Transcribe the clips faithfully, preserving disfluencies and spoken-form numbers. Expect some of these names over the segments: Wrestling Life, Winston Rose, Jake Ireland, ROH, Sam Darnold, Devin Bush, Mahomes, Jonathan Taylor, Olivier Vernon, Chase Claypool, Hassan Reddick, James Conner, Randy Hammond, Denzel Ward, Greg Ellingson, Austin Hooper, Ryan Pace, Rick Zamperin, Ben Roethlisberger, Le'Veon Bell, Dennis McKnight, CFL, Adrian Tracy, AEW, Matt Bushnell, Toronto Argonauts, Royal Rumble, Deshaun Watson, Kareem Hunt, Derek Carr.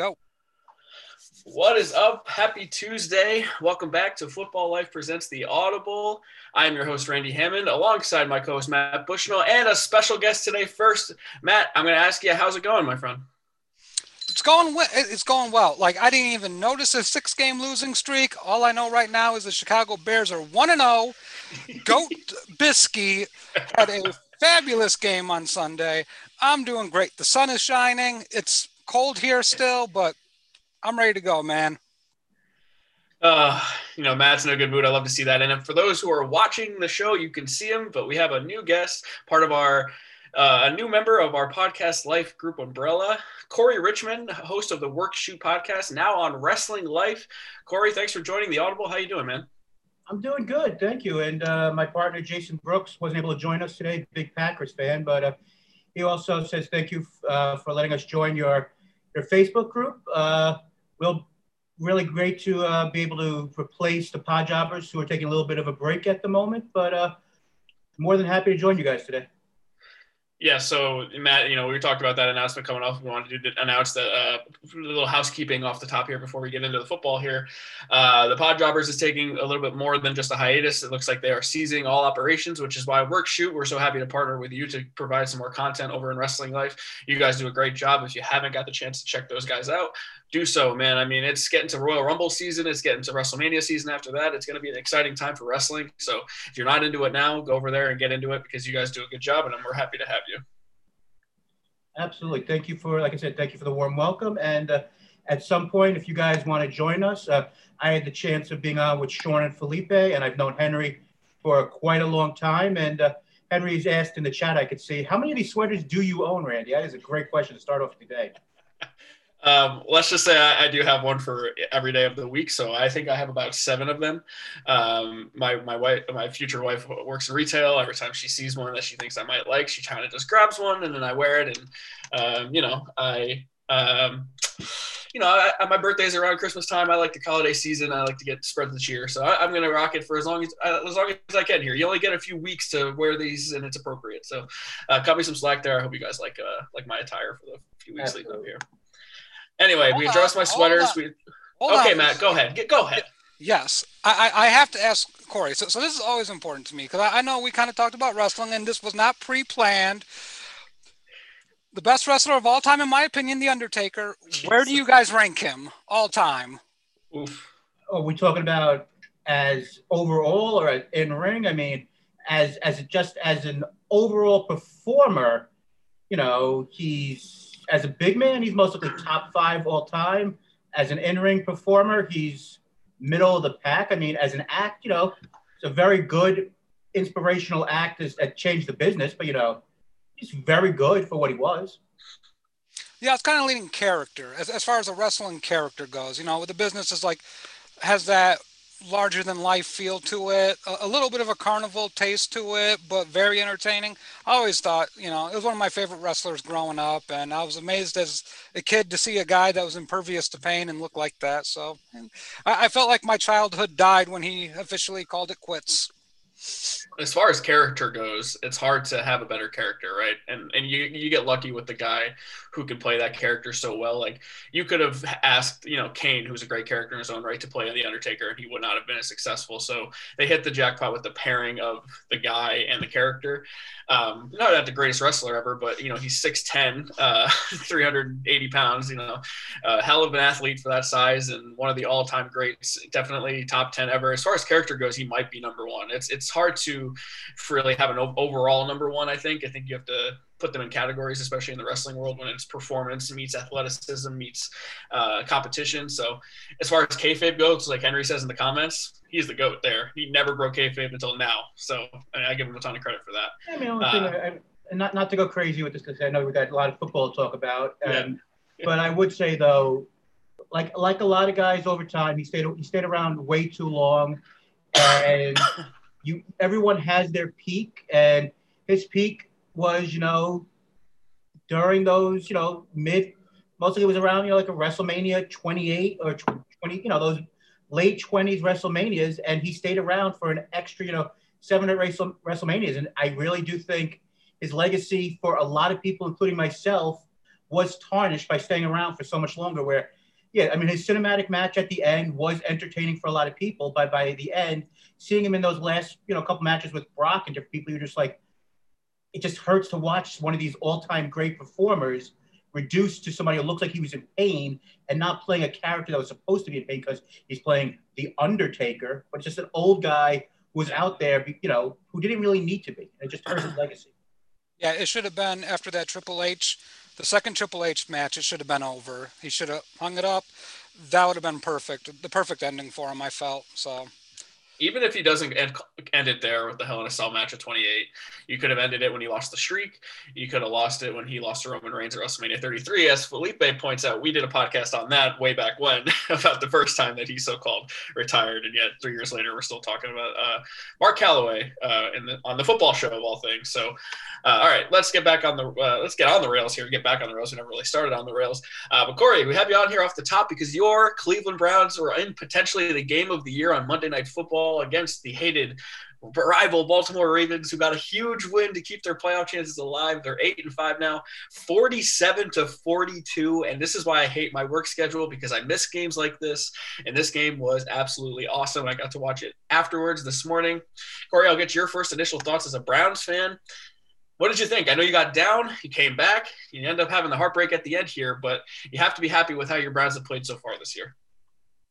Go. What is up? Happy Tuesday. Welcome back to Football Life Presents The Audible. I'm your host, Randy Hammond, alongside my co-host, Matt Bushnell, and a special guest today. First, Matt, I'm going to ask you, how's it going, my friend? It's going well. It's going well. Like, I didn't even notice a six-game losing streak. All I know right now is the Chicago Bears are one and oh. Goat Bisky had a fabulous game on Sunday. I'm doing great. The sun is shining. It's cold here still, but I'm ready to go, man. Uh, you know, Matt's in a good mood. I love to see that. And for those who are watching the show, you can see him, but we have a new guest, part of our, uh, a new member of our Podcast Life group umbrella, Corey Richmond, host of the Work Shoot Podcast, now on Wrestling Life. Corey, thanks for joining the Audible. How you doing, man? I'm doing good. Thank you. And uh, my partner, Jason Brooks, wasn't able to join us today, big Packers fan, but uh, he also says thank you uh, for letting us join your, your Facebook group. Uh, Well, really great to uh, be able to replace the pod jobbers who are taking a little bit of a break at the moment, but uh, more than happy to join you guys today. Yeah, so Matt, you know, we talked about that announcement coming up. We wanted to announce that uh, a little housekeeping off the top here before we get into the football here. Uh, the Pod Jobbers is taking a little bit more than just a hiatus. It looks like they are ceasing all operations, which is why Work Shoot, we're so happy to partner with you to provide some more content over in Wrestling Life. You guys do a great job. If you haven't got the chance to check those guys out, do so, man. I mean, it's getting to Royal Rumble season. It's getting to WrestleMania season after that. It's going to be an exciting time for wrestling. So if you're not into it now, go over there and get into it because you guys do a good job, and we're happy to have you. Absolutely. Thank you for, like I said, thank you for the warm welcome. And uh, at some point, if you guys want to join us, uh, I had the chance of being on with Sean and Felipe, and I've known Henry for quite a long time. And uh, Henry's asked in the chat, I could see, how many of these sweaters do you own, Randy? That is a great question to start off today. Um, let's just say I, I do have one for every day of the week. So I think I have about seven of them. Um, my, my wife, my future wife works in retail. Every time she sees one that she thinks I might like, she kind of just grabs one and then I wear it. And, um, you know, I, um, you know, I, I, my birthday's around Christmas time. I like the holiday season. I like to get spread the cheer. So I, I'm going to rock it for as long as, uh, as long as I can here. You only get a few weeks to wear these and it's appropriate. So, uh, cut me some slack there. I hope you guys like, uh, like my attire for the few weeks leading up here. Anyway, hold we addressed on, my sweaters. We... Okay, on. Matt, go ahead. Get, go ahead. Yes. I, I have to ask Corey. So, so this is always important to me because I, I know we kind of talked about wrestling and this was not pre-planned. The best wrestler of all time, in my opinion, The Undertaker. Where do you guys rank him all time? Oof. Are we talking about as overall or in ring? I mean, as as just as an overall performer, you know, he's... As a big man, he's most likely top five all time. As an in-ring performer, he's middle of the pack. I mean, as an act, you know, it's a very good inspirational act that changed the business. But, you know, he's very good for what he was. Yeah, it's kind of leaning character. As, as far as a wrestling character goes, you know, the business is like, has that larger than life feel to it, a, a little bit of a carnival taste to it, but very entertaining. I always thought, you know, it was one of my favorite wrestlers growing up, and I was amazed as a kid to see a guy that was impervious to pain and looked like that. So I, I felt like my childhood died when he officially called it quits. As far as character goes, it's hard to have a better character, right? And and you you get lucky with the guy who can play that character so well. Like, you could have asked, you know, Kane, who's a great character in his own right, to play The Undertaker, and he would not have been as successful. So they hit the jackpot with the pairing of the guy and the character. Um, not, not the greatest wrestler ever, but, you know, he's six ten, uh, three hundred eighty pounds, you know, a hell of an athlete for that size, and one of the all-time greats, definitely top ten ever. As far as character goes, he might be number one. It's it's hard to really have an overall number one. I think I think you have to put them in categories, especially in the wrestling world, when it's performance meets athleticism meets uh, competition. So as far as kayfabe goes, like Henry says in the comments, he's the GOAT there. He never broke kayfabe until now. So I, mean, I give him a ton of credit for that. I mean, only thing, uh, I, not, not to go crazy with this, because I know we've got a lot of football to talk about. Um, yeah. Yeah. But I would say, though, like like a lot of guys over time, he stayed, he stayed around way too long. And... You, everyone has their peak, and his peak was, you know, during those, you know, mid, mostly it was around, you know, like a WrestleMania twenty-eight or twenty, you know, those late twenties WrestleManias, and he stayed around for an extra, you know, seven or eight WrestleManias, and I really do think his legacy for a lot of people, including myself, was tarnished by staying around for so much longer, where, yeah, I mean, his cinematic match at the end was entertaining for a lot of people, but by the end, seeing him in those last, you know, couple matches with Brock and different people, you're just like, it just hurts to watch one of these all-time great performers reduced to somebody who looks like he was in pain and not playing a character that was supposed to be in pain, because he's playing The Undertaker, but just an old guy who was out there, you know, who didn't really need to be. And it just hurts his legacy. Yeah, it should have been after that Triple H, the second Triple H match, it should have been over. He should have hung it up. That would have been perfect, the perfect ending for him, I felt, so... Even if he doesn't end, end it there with the Hell in a Cell match at twenty-eight, you could have ended it when he lost the streak. You could have lost it when he lost to Roman Reigns at WrestleMania thirty-three. As Felipe points out, we did a podcast on that way back when, about the first time that he so-called retired, and yet three years later we're still talking about uh, Mark Calloway uh, in the, on the football show of all things. So, uh, all right, let's get back on the uh, let's get on the rails here. Get back on the rails. We never really started on the rails. Uh, but Corey, we have you on here off the top because your Cleveland Browns were in potentially the game of the year on Monday Night Football against the hated rival Baltimore Ravens, who got a huge win to keep their playoff chances alive. They're eight and five now, forty-seven to forty-two. And this is why I hate my work schedule, because I miss games like this. And this game was absolutely awesome. I got to watch it afterwards this morning. Corey, I'll get your first initial thoughts as a Browns fan. What did you think? I know you got down, you came back, you end up having the heartbreak at the end here, but you have to be happy with how your Browns have played so far this year.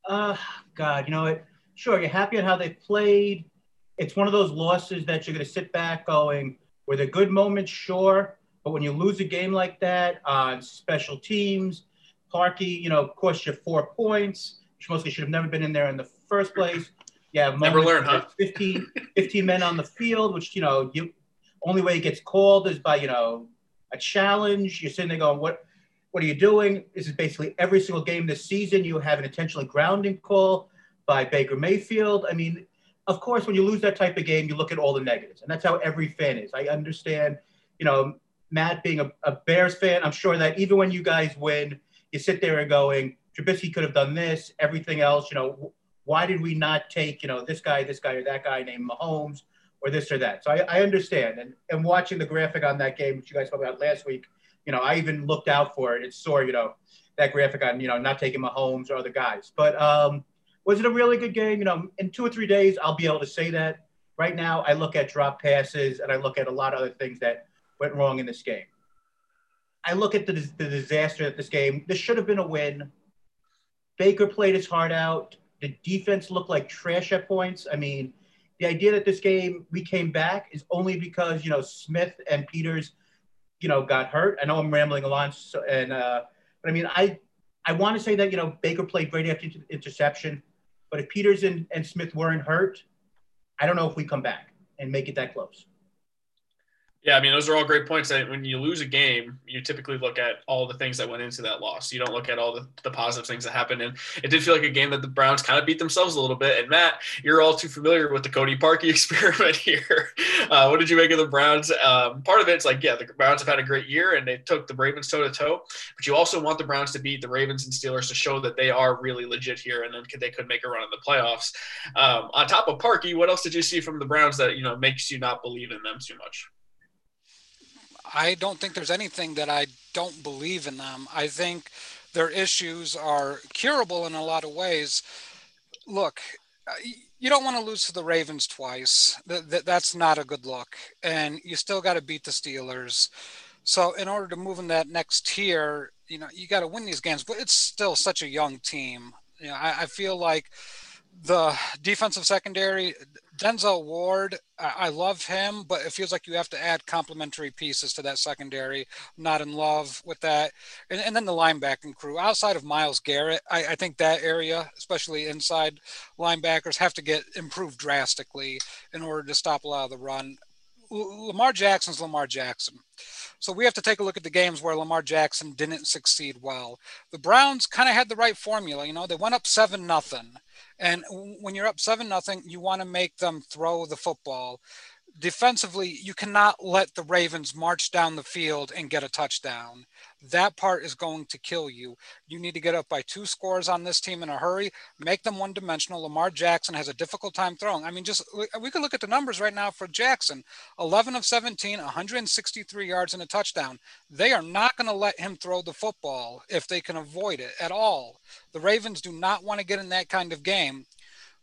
Uh, God, you know what? Sure, you're happy at how they played. It's one of those losses that you're going to sit back going, were there good moments? Sure. But when you lose a game like that on uh, special teams, Parkey, you know, cost you four points, which mostly should have never been in there in the first place. Yeah, never learned, huh? fifteen, fifteen men on the field, which, you know, you only way it gets called is by, you know, a challenge. You're sitting there going, what, what are you doing? This is basically every single game this season. You have an intentional grounding call by Baker Mayfield. I mean, of course, when you lose that type of game, you look at all the negatives, and that's how every fan is. I understand, you know, Matt being a, a Bears fan, I'm sure that even when you guys win, you sit there and going, Trubisky could have done this, everything else, you know, why did we not take, you know, this guy, this guy, or that guy named Mahomes, or this or that. So I, I understand, and, and watching the graphic on that game, which you guys spoke about last week, you know, I even looked out for it and saw, you know, that graphic on, you know, not taking Mahomes or other guys. But, um, was it a really good game? You know, in two or three days, I'll be able to say that. Right now, I look at drop passes, and I look at a lot of other things that went wrong in this game. I look at the, the disaster that this game, this should have been a win. Baker played his heart out. The defense looked like trash at points. I mean, the idea that this game, we came back is only because, you know, Smith and Peters, you know, got hurt. I know I'm rambling a lot, so, and, uh, but I mean, I, I want to say that, you know, Baker played great after interception. But if Peters and, and Smith weren't hurt, I don't know if we come back and make it that close. Yeah, I mean, those are all great points. That when you lose a game, you typically look at all the things that went into that loss. You don't look at all the, the positive things that happened. And it did feel like a game that the Browns kind of beat themselves a little bit. And, Matt, you're all too familiar with the Cody Parkey experiment here. Uh, what did you make of the Browns? Um, part of it's like, yeah, the Browns have had a great year, and they took the Ravens toe-to-toe. But you also want the Browns to beat the Ravens and Steelers to show that they are really legit here, and then they could make a run in the playoffs. Um, on top of Parkey, what else did you see from the Browns that, you know, makes you not believe in them too much? I don't think there's anything that I don't believe in them. I think their issues are curable in a lot of ways. Look, you don't want to lose to the Ravens twice. That's not a good look. And you still got to beat the Steelers. So in order to move in that next tier, you know, you got to win these games, but it's still such a young team. You know, I feel like the defensive secondary, Denzel Ward, I love him, but it feels like you have to add complementary pieces to that secondary. I'm not in love with that. And, and then the linebacking crew, outside of Myles Garrett, I, I think that area, especially inside linebackers, have to get improved drastically in order to stop a lot of the run. L- Lamar Jackson's Lamar Jackson. So we have to take a look at the games where Lamar Jackson didn't succeed well. The Browns kind of had the right formula. You know, they went up seven nothing. And when you're up seven nothing, you want to make them throw the football. defensively, you cannot let the Ravens march down the field and get a touchdown. That part is going to kill you. You need to get up by two scores on this team in a hurry, make them one dimensional. Lamar Jackson has a difficult time throwing. I mean, just we could look at the numbers right now for Jackson, eleven of seventeen, one hundred sixty-three yards and a touchdown. They are not going to let him throw the football if they can avoid it at all. The Ravens do not want to get in that kind of game.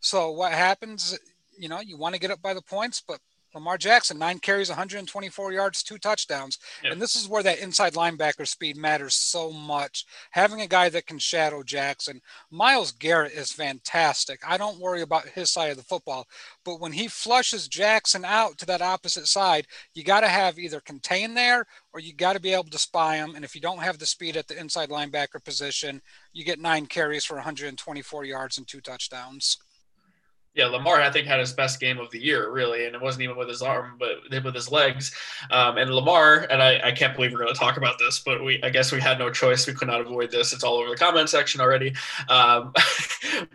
So what happens, you know, you want to get up by the points, but Lamar Jackson, nine carries, one hundred twenty-four yards, two touchdowns. Yep. And this is where that inside linebacker speed matters so much. Having a guy that can shadow Jackson. Myles Garrett is fantastic. I don't worry about his side of the football, but when he flushes Jackson out to that opposite side, you got to have either contain there or you got to be able to spy him. And if you don't have the speed at the inside linebacker position, you get nine carries for one hundred twenty-four yards and two touchdowns. Yeah, Lamar, I think, had his best game of the year, really, and it wasn't even with his arm, but with his legs. Um, and Lamar, and I, I can't believe we're going to talk about this, but we I guess we had no choice. We could not avoid this. It's all over the comment section already. Um,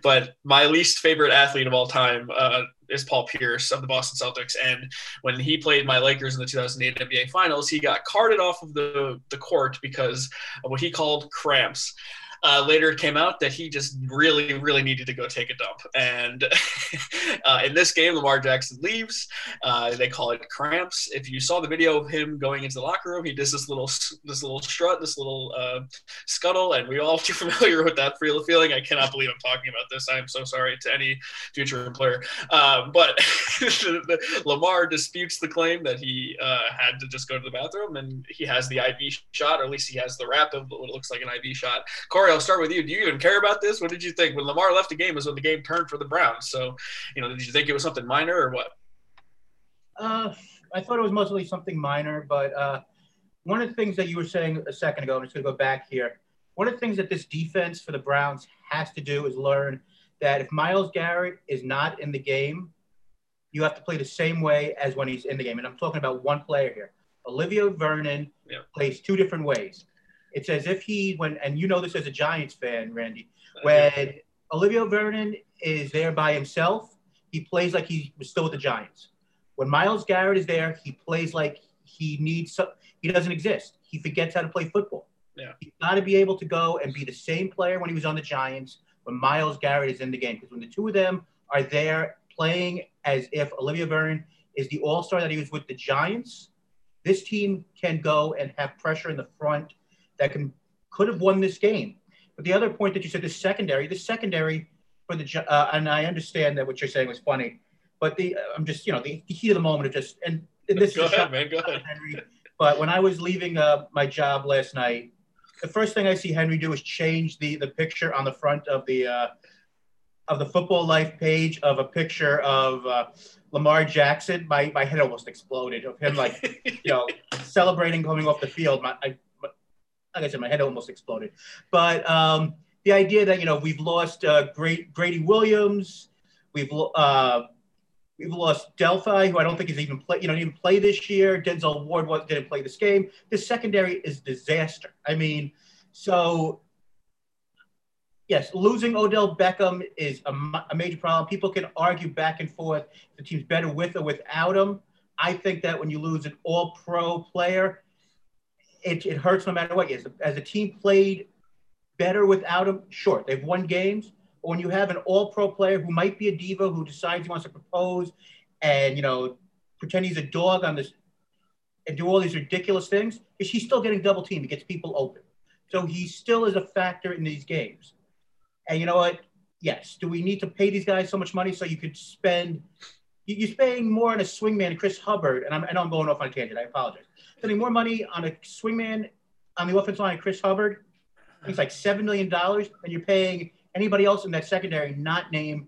but my least favorite athlete of all time uh, is Paul Pierce of the Boston Celtics. And when he played my Lakers in the two thousand eight N B A Finals, he got carted off of the, the court because of what he called cramps. Uh, later it came out that he just really, really needed to go take a dump. And uh, in this game, Lamar Jackson leaves. Uh, they call it cramps. If you saw the video of him going into the locker room, he does this little this little strut, this little uh, scuttle, and we're all too familiar with that feeling. I cannot believe I'm talking about this. I am so sorry to any future employer. Uh, but Lamar disputes the claim that he uh, had to just go to the bathroom, and he has the I V shot, or at least he has the wrap of what looks like an I V shot. Corey, I'll start with you. Do you even care about this? What did you think? When Lamar left the game was when the game turned for the Browns. So, you know, did you think it was something minor or what? Uh, I thought it was mostly something minor, but uh, one of the things that you were saying a second ago, I'm just going to go back here. One of the things that this defense for the Browns has to do is learn that if Myles Garrett is not in the game, you have to play the same way as when he's in the game. And I'm talking about one player here. Olivier Vernon yeah. plays two different ways. It's as if he, when, and you know this as a Giants fan, Randy, when yeah. Olivier Vernon is there by himself, he plays like he was still with the Giants. When Myles Garrett is there, he plays like he needs, some, he doesn't exist. He forgets how to play football. Yeah. He's got to be able to go and be the same player when he was on the Giants, when Myles Garrett is in the game. Because when the two of them are there playing as if Olivier Vernon is the all-star that he was with the Giants, this team can go and have pressure in the front that can could have won this game. But the other point that you said, the secondary, the secondary for the uh, and I understand that what you're saying was funny, but the uh, I'm just you know the, the heat of the moment of just and, and this go is ahead, man, go ahead. Henry. But when I was leaving uh, my job last night, the first thing I see Henry do is change the the picture on the front of the uh, of the Football Life page of a picture of uh, Lamar Jackson. My my head almost exploded of him like you know celebrating coming off the field. My, I, Like I said, my head almost exploded. But um, the idea that, you know, we've lost uh, great Grady Williams. We've uh, we've lost Delphi, who I don't think has even played, you know, even play this year. Denzel Ward was, didn't play this game. This secondary is disaster. I mean, so, yes, losing Odell Beckham is a, a major problem. People can argue back and forth. The team's better with or without him. I think that when you lose an all-pro player, It, it hurts no matter what. As the, as the team played better without him, sure, they've won games. But when you have an all-pro player who might be a diva who decides he wants to propose and, you know, pretend he's a dog on this and do all these ridiculous things, he's still getting double-teamed. He gets people open. So he still is a factor in these games. And you know what? Yes. Do we need to pay these guys so much money so you could spend – you're spending more on a swingman, Chris Hubbard, and I'm, I know I'm going off on a tangent. I apologize. Spending more money on a swingman on the offensive line, Chris Hubbard, it's like seven million dollars, and you're paying anybody else in that secondary not named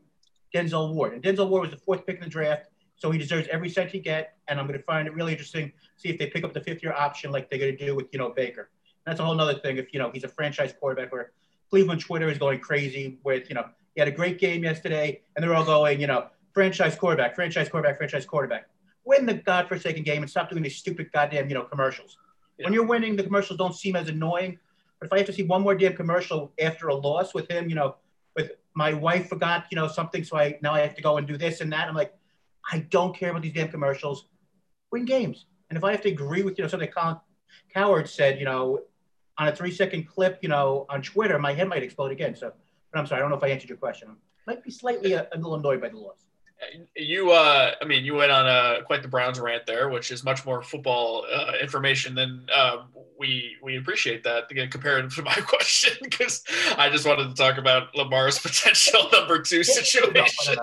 Denzel Ward. And Denzel Ward was the fourth pick in the draft, so he deserves every cent he gets, and I'm going to find it really interesting to see if they pick up the fifth-year option like they're going to do with, you know, Baker. And that's a whole other thing if, you know, he's a franchise quarterback where Cleveland Twitter is going crazy with, you know, he had a great game yesterday, and they're all going, you know, franchise quarterback, franchise quarterback, franchise quarterback. Win the godforsaken game and stop doing these stupid goddamn, you know, commercials. Yeah. When you're winning, the commercials don't seem as annoying. But if I have to see one more damn commercial after a loss with him, you know, with my wife forgot, you know, something, so I now I have to go and do this and that. I'm like, I don't care about these damn commercials. win games. And if I have to agree with, you know, something Colin Coward said, you know, on a three-second clip, you know, on Twitter, my head might explode again. So, but I'm sorry, I don't know if I answered your question. I might be slightly a, a little annoyed by the loss. You, uh, I mean, you went on a, quite the Browns rant there, which is much more football uh, information than um, we we appreciate that, comparative to my question, because I just wanted to talk about Lamar's potential number two situation.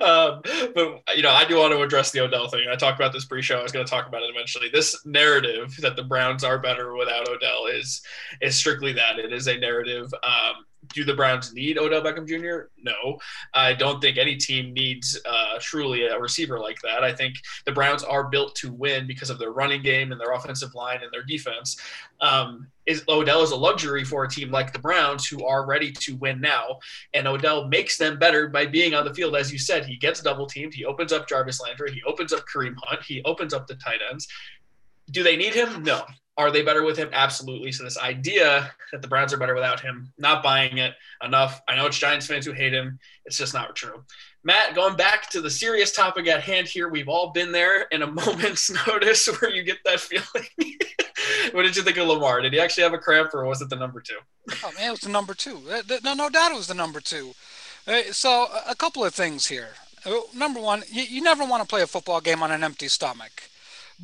um, but, you know, I do want to address the Odell thing. I talked about this pre-show. I was going to talk about it eventually. This narrative that the Browns are better without Odell is, is strictly that. It is a narrative. Um, Do the Browns need Odell Beckham Junior? No. I don't think any team needs uh, truly a receiver like that. I think the Browns are built to win because of their running game and their offensive line and their defense. Um, is Odell is a luxury for a team like the Browns who are ready to win now. And Odell makes them better by being on the field. As you said, he gets double teamed. He opens up Jarvis Landry. He opens up Kareem Hunt. He opens up the tight ends. Do they need him? No. Are they better with him? Absolutely. So this idea that the Browns are better without him, not buying it enough. I know it's Giants fans who hate him. It's just not true. Matt, going back to the serious topic at hand here, we've all been there in a moment's notice where you get that feeling. What did you think of Lamar? Did he actually have a cramp or was it the number two? Oh, man, it was the number two. No, no doubt it was the number two. So a couple of things here. Number one, you never want to play a football game on an empty stomach.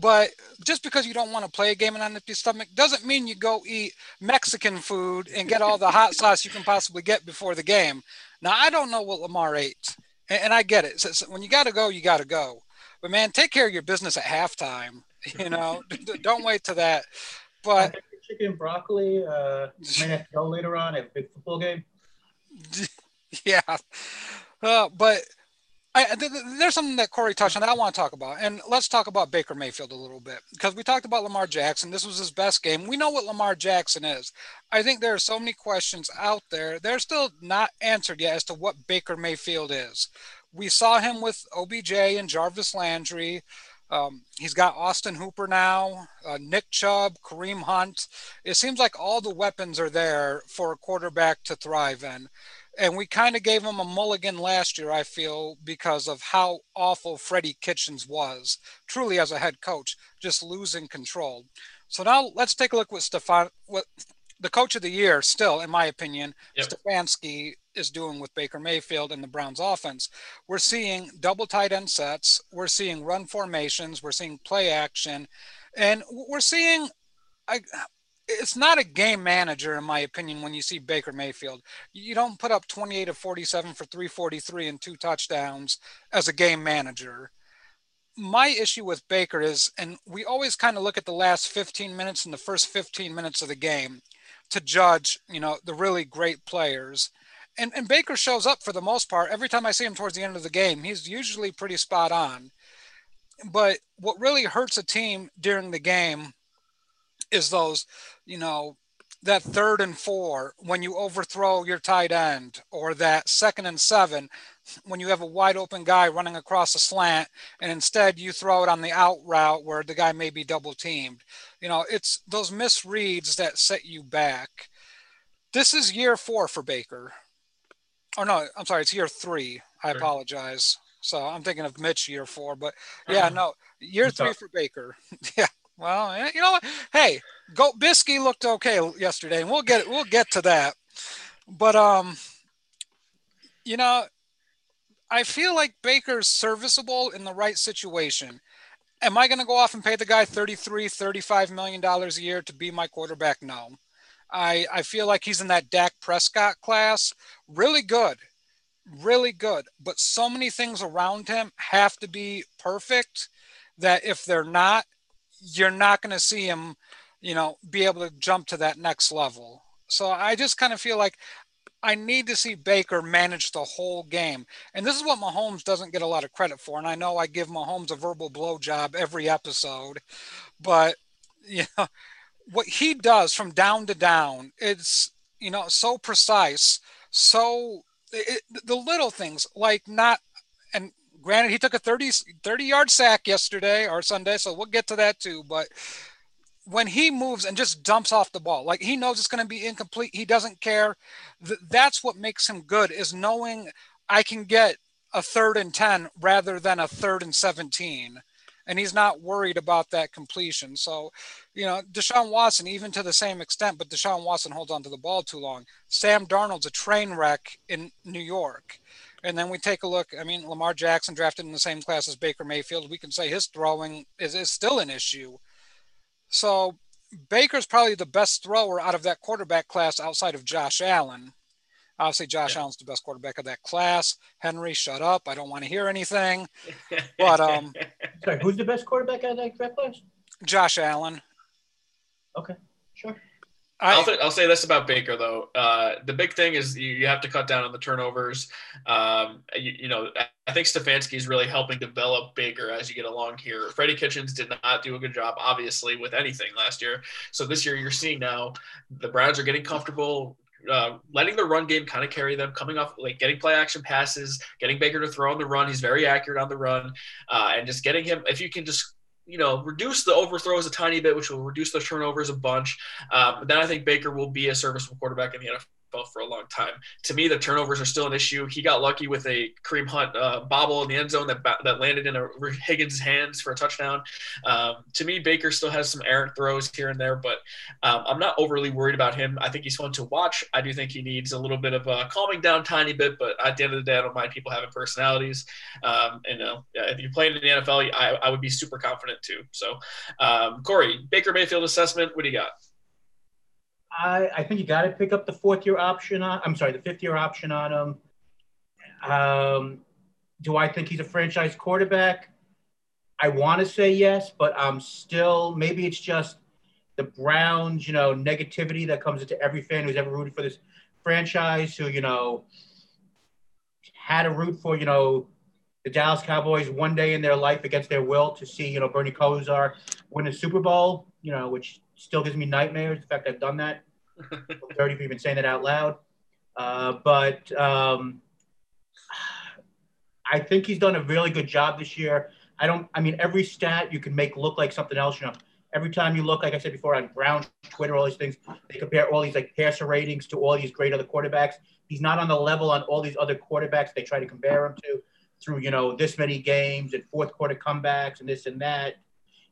But just because you don't want to play a game on an empty stomach doesn't mean you go eat Mexican food and get all the hot sauce you can possibly get before the game. Now, I don't know what Lamar ate, and I get it. So when you got to go, you got to go. But, man, take care of your business at halftime. You know, don't wait to that. But chicken, broccoli, uh, you might have to go later on at a big football game. Yeah. Uh, but – I, there's something that Corey touched on that I want to talk about. And let's talk about Baker Mayfield a little bit, because we talked about Lamar Jackson. This was his best game. We know what Lamar Jackson is. I think there are so many questions out there. They're still not answered yet as to what Baker Mayfield is. We saw him with O B J and Jarvis Landry. Um, he's got Austin Hooper now, uh, Nick Chubb, Kareem Hunt. It seems like all the weapons are there for a quarterback to thrive in. And we kind of gave him a mulligan last year, I feel, because of how awful Freddie Kitchens was, truly as a head coach, just losing control. So now let's take a look what Stefan, what the coach of the year, still, in my opinion, yep. Stefanski is doing with Baker Mayfield and the Browns offense. We're seeing double tight end sets. We're seeing run formations. We're seeing play action. And we're seeing – I. It's not a game manager, in my opinion, when you see Baker Mayfield. You don't put up twenty-eight of forty-seven for three forty-three and two touchdowns as a game manager. My issue with Baker is, and we always kind of look at the last fifteen minutes and the first fifteen minutes of the game to judge, you know, the really great players. And, and Baker shows up for the most part. Every time I see him towards the end of the game, he's usually pretty spot on. But what really hurts a team during the game is those, you know, that third and four when you overthrow your tight end, or that second and seven when you have a wide open guy running across a slant and instead you throw it on the out route where the guy may be double teamed. You know, it's those misreads that set you back. This is year four for Baker. Oh, no, I'm sorry. It's year three. I apologize. So I'm thinking of Mitch year four, but yeah, no, year three for Baker. Yeah. Well, you know what? Hey, Go Bisky looked okay yesterday, and we'll get we'll get to that. But um, you know, I feel like Baker's serviceable in the right situation. Am I going to go off and pay the guy thirty-three, thirty-five million dollars a year to be my quarterback? No. I I feel like he's in that Dak Prescott class. Really good, really good. But so many things around him have to be perfect that if they're not, you're not going to see him, you know, be able to jump to that next level. So I just kind of feel like I need to see Baker manage the whole game. And this is what Mahomes doesn't get a lot of credit for. And I know I give Mahomes a verbal blowjob every episode, but you know, what he does from down to down, it's, you know, so precise. So it, the little things like not, and granted, he took a thirty-yard sack yesterday or Sunday, so we'll get to that too. But when he moves and just dumps off the ball, like he knows it's going to be incomplete, he doesn't care. Th- that's what makes him good, is knowing I can get a third and ten rather than a third and seventeen. and he's not worried about that completion. So, you know, Deshaun Watson, even to the same extent, but Deshaun Watson holds on to the ball too long. Sam Darnold's a train wreck in New York. And then we take a look. I mean, Lamar Jackson, drafted in the same class as Baker Mayfield, we can say his throwing is, is still an issue. So Baker's probably the best thrower out of that quarterback class outside of Josh Allen. Obviously, Josh yeah. Allen's the best quarterback of that class. Henry, shut up. I don't want to hear anything. But um, sorry, who's the best quarterback out of that class? Josh Allen. Okay, sure. I, I'll, th- I'll say this about Baker, though. Uh, the big thing is you, you have to cut down on the turnovers. Um, you, you know, I think Stefanski is really helping develop Baker as you get along here. Freddie Kitchens did not do a good job, obviously, with anything last year. So this year you're seeing now the Browns are getting comfortable, Uh, letting the run game kind of carry them, coming off, like getting play action passes, getting Baker to throw on the run. He's very accurate on the run, uh, and just getting him, if you can just, you know, reduce the overthrows a tiny bit, which will reduce the turnovers a bunch. Um, then I think Baker will be a serviceable quarterback in the N F L for a long time. To me, the turnovers are still an issue. He got lucky with a Kareem Hunt uh, bobble in the end zone that that landed in a Higgins' hands for a touchdown. Um, to me, Baker still has some errant throws here and there, but um, I'm not overly worried about him. I think he's fun to watch. I do think he needs a little bit of uh, calming down tiny bit, but at the end of the day, I don't mind people having personalities. Um, and uh, if you're playing in the N F L, I, I would be super confident too. So, um, Corey, Baker Mayfield assessment, what do you got? I, I think you got to pick up the fourth year option on, I'm sorry, the fifth year option on him. Um, do I think he's a franchise quarterback? I want to say yes, but I'm still, maybe it's just the Browns, you know, negativity that comes into every fan who's ever rooted for this franchise, who, you know, had a root for, you know, the Dallas Cowboys one day in their life against their will to see, you know, Bernie Kosar win a Super Bowl, you know, which still gives me nightmares, the fact I've done that. I'm dirty for even saying that out loud. Uh, but um, I think he's done a really good job this year. I don't, I mean, every stat you can make look like something else, you know. Every time you look, like I said before, on Brown's Twitter, all these things, they compare all these like passer ratings to all these great other quarterbacks. He's not on the level on all these other quarterbacks they try to compare him to through, you know, this many games and fourth quarter comebacks and this and that.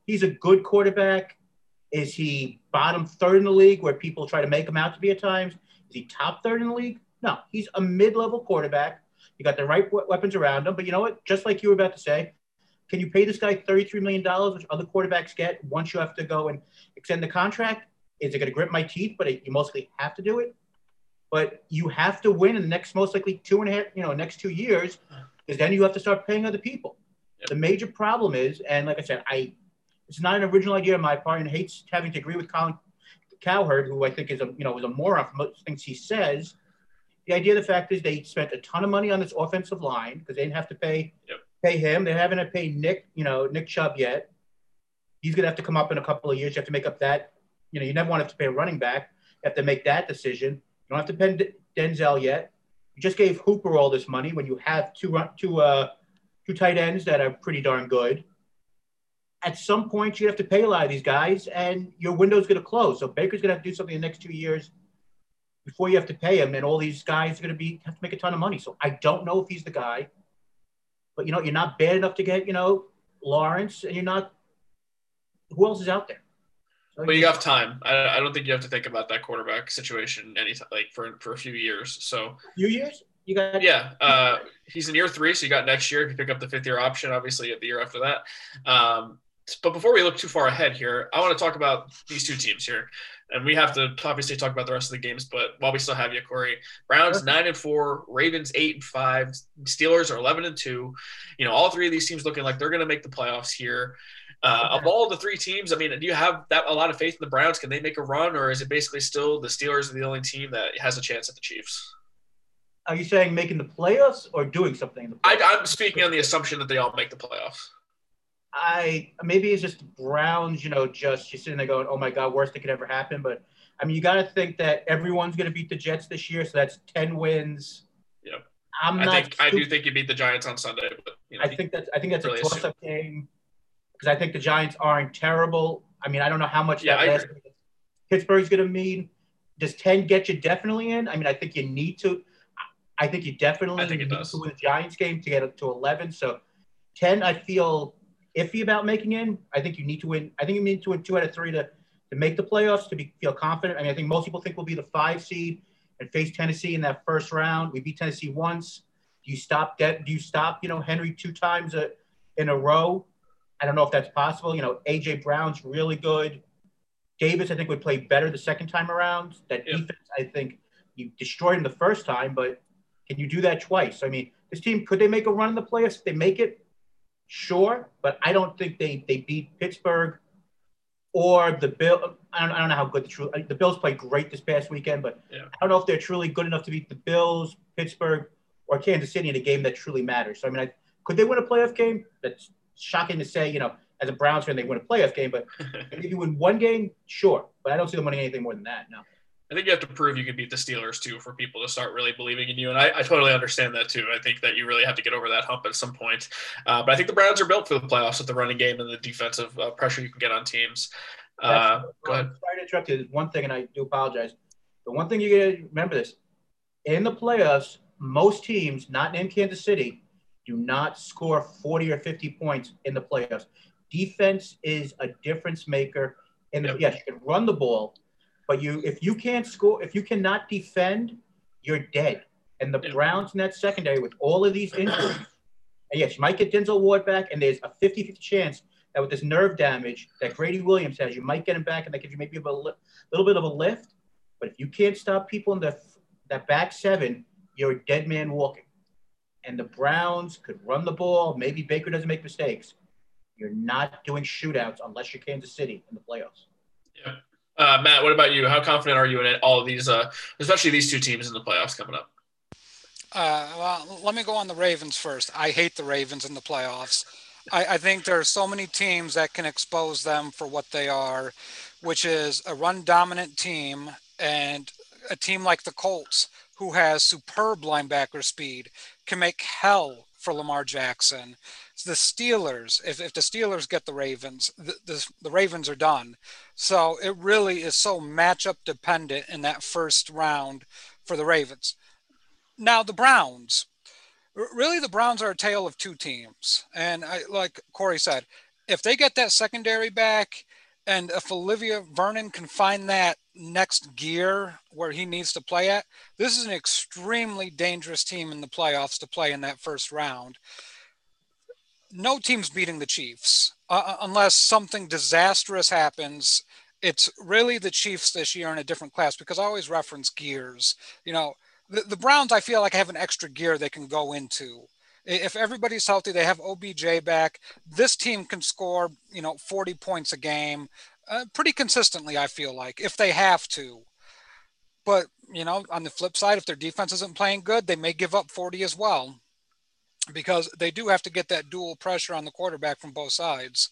He's a good quarterback. Is he bottom third in the league where people try to make him out to be at times? Is he top third in the league? No, he's a mid-level quarterback. You got the right weapons around him. But you know what? Just like you were about to say, can you pay this guy thirty-three million dollars, which other quarterbacks get, once you have to go and extend the contract? Is it going to grip my teeth? But it, you mostly have to do it. But you have to win in the next most likely two and a half, you know, next two years, because then you have to start paying other people. Yep. The major problem is, and like I said, I – it's not an original idea on my part, and hates having to agree with Colin Cowherd, who I think is a you know is a moron for most things he says. The idea, the fact is, they spent a ton of money on this offensive line because they didn't have to pay yep. pay him. They haven't had to pay Nick you know Nick Chubb yet. He's gonna have to come up in a couple of years. You have to make up that you know you never want to have to pay a running back. You have to make that decision. You don't have to pay D- Denzel yet. You just gave Hooper all this money when you have two two uh two tight ends that are pretty darn good. At some point, you have to pay a lot of these guys, and your window's going to close. So Baker's going to have to do something in the next two years before you have to pay him, and all these guys are going to be have to make a ton of money. So I don't know if he's the guy, but you know, you're not bad enough to get you know Lawrence, and you're not. Who else is out there? So well, you have time. I, I don't think you have to think about that quarterback situation any like for for a few years. So a few years. You got yeah, uh, he's in year three, so you got next year if you pick up the fifth year option. Obviously, the year after that. Um, But before we look too far ahead here, I want to talk about these two teams here. And we have to obviously talk about the rest of the games, but while we still have you, Corey, Browns nine and four, Ravens eight and five, Steelers are eleven and two. You know, all three of these teams looking like they're going to make the playoffs here. Uh, of all the three teams, I mean, do you have that a lot of faith in the Browns? Can they make a run, or is it basically still the Steelers are the only team that has a chance at the Chiefs? Are you saying making the playoffs or doing something in the playoffs? I, I'm speaking on the assumption that they all make the playoffs. I maybe it's just Browns, you know, just you're sitting there going, oh my God, worst that could ever happen. But I mean, you got to think that everyone's going to beat the Jets this year, so that's ten wins. Yeah, I'm not. I, think, too, I do think you beat the Giants on Sunday, but you know, I think that's I think that's really a toss-up game because I think the Giants aren't terrible. I mean, I don't know how much yeah, that last Pittsburgh's going to mean. Does ten get you definitely in? I mean, I think you need to. I think you definitely I think it need does. to win the Giants game to get up to eleven. So ten, I feel. iffy about making in. I think you need to win. I think you need to win two out of three to, to make the playoffs, to be, feel confident. I mean, I think most people think we'll be the five seed and face Tennessee in that first round. We beat Tennessee once. Do you stop that? Do you stop, you know, Henry two times a, in a row? I don't know if that's possible. You know, A J Brown's really good. Davis, I think, would play better the second time around. That yeah. defense, I think, you destroyed him the first time, but can you do that twice? I mean, this team, could they make a run in the playoffs if they make it? Sure, but I don't think they, they beat Pittsburgh or the Bills. I don't, I don't know how good the true the Bills played great this past weekend, but yeah. I don't know if they're truly good enough to beat the Bills, Pittsburgh, or Kansas City in a game that truly matters. So, I mean, I, could they win a playoff game? That's shocking to say, you know, as a Browns fan, they win a playoff game, but if you win one game, sure. But I don't see them winning anything more than that, no. I think you have to prove you can beat the Steelers, too, for people to start really believing in you. And I, I totally understand that, too. I think that you really have to get over that hump at some point. Uh, but I think the Browns are built for the playoffs with the running game and the defensive uh, pressure you can get on teams. Uh, go ahead. Sorry to interrupt you. One thing, and I do apologize. The one thing you got to remember this. In the playoffs, most teams, not in Kansas City, do not score forty or fifty points in the playoffs. Defense is a difference maker. And yep. yes, you can run the ball. But you, if you can't score, if you cannot defend, you're dead. And the yeah. Browns in that secondary with all of these injuries, and yes, you might get Denzel Ward back, and there's a fifty-fifty chance that with this nerve damage that Grady Williams has, you might get him back, and that gives you maybe a little bit of a lift. But if you can't stop people in the that back seven, you're a dead man walking. And the Browns could run the ball. Maybe Baker doesn't make mistakes. You're not doing shootouts unless you're Kansas City in the playoffs. Yeah. Uh, Matt, what about you? How confident are you in all of these, uh, especially these two teams in the playoffs coming up? Uh, well, let me go on the Ravens first. I hate the Ravens in the playoffs. I, I think there are so many teams that can expose them for what they are, which is a run-dominant team, and a team like the Colts, who has superb linebacker speed, can make hell for Lamar Jackson. The Steelers, if, if the Steelers get the Ravens, the, the, the Ravens are done. So it really is so matchup dependent in that first round for the Ravens. Now the Browns, really the Browns are a tale of two teams. And I, like Corey said, if they get that secondary back and if Olivier Vernon can find that next gear where he needs to play at, this is an extremely dangerous team in the playoffs to play in that first round. No team's beating the Chiefs uh, unless something disastrous happens. It's really the Chiefs this year in a different class because I always reference gears. You know, the, the Browns, I feel like have an extra gear they can go into. If everybody's healthy, they have O B J back. This team can score, you know, forty points a game uh, pretty consistently, I feel like, if they have to. But, you know, on the flip side, if their defense isn't playing good, they may give up forty as well, because they do have to get that dual pressure on the quarterback from both sides.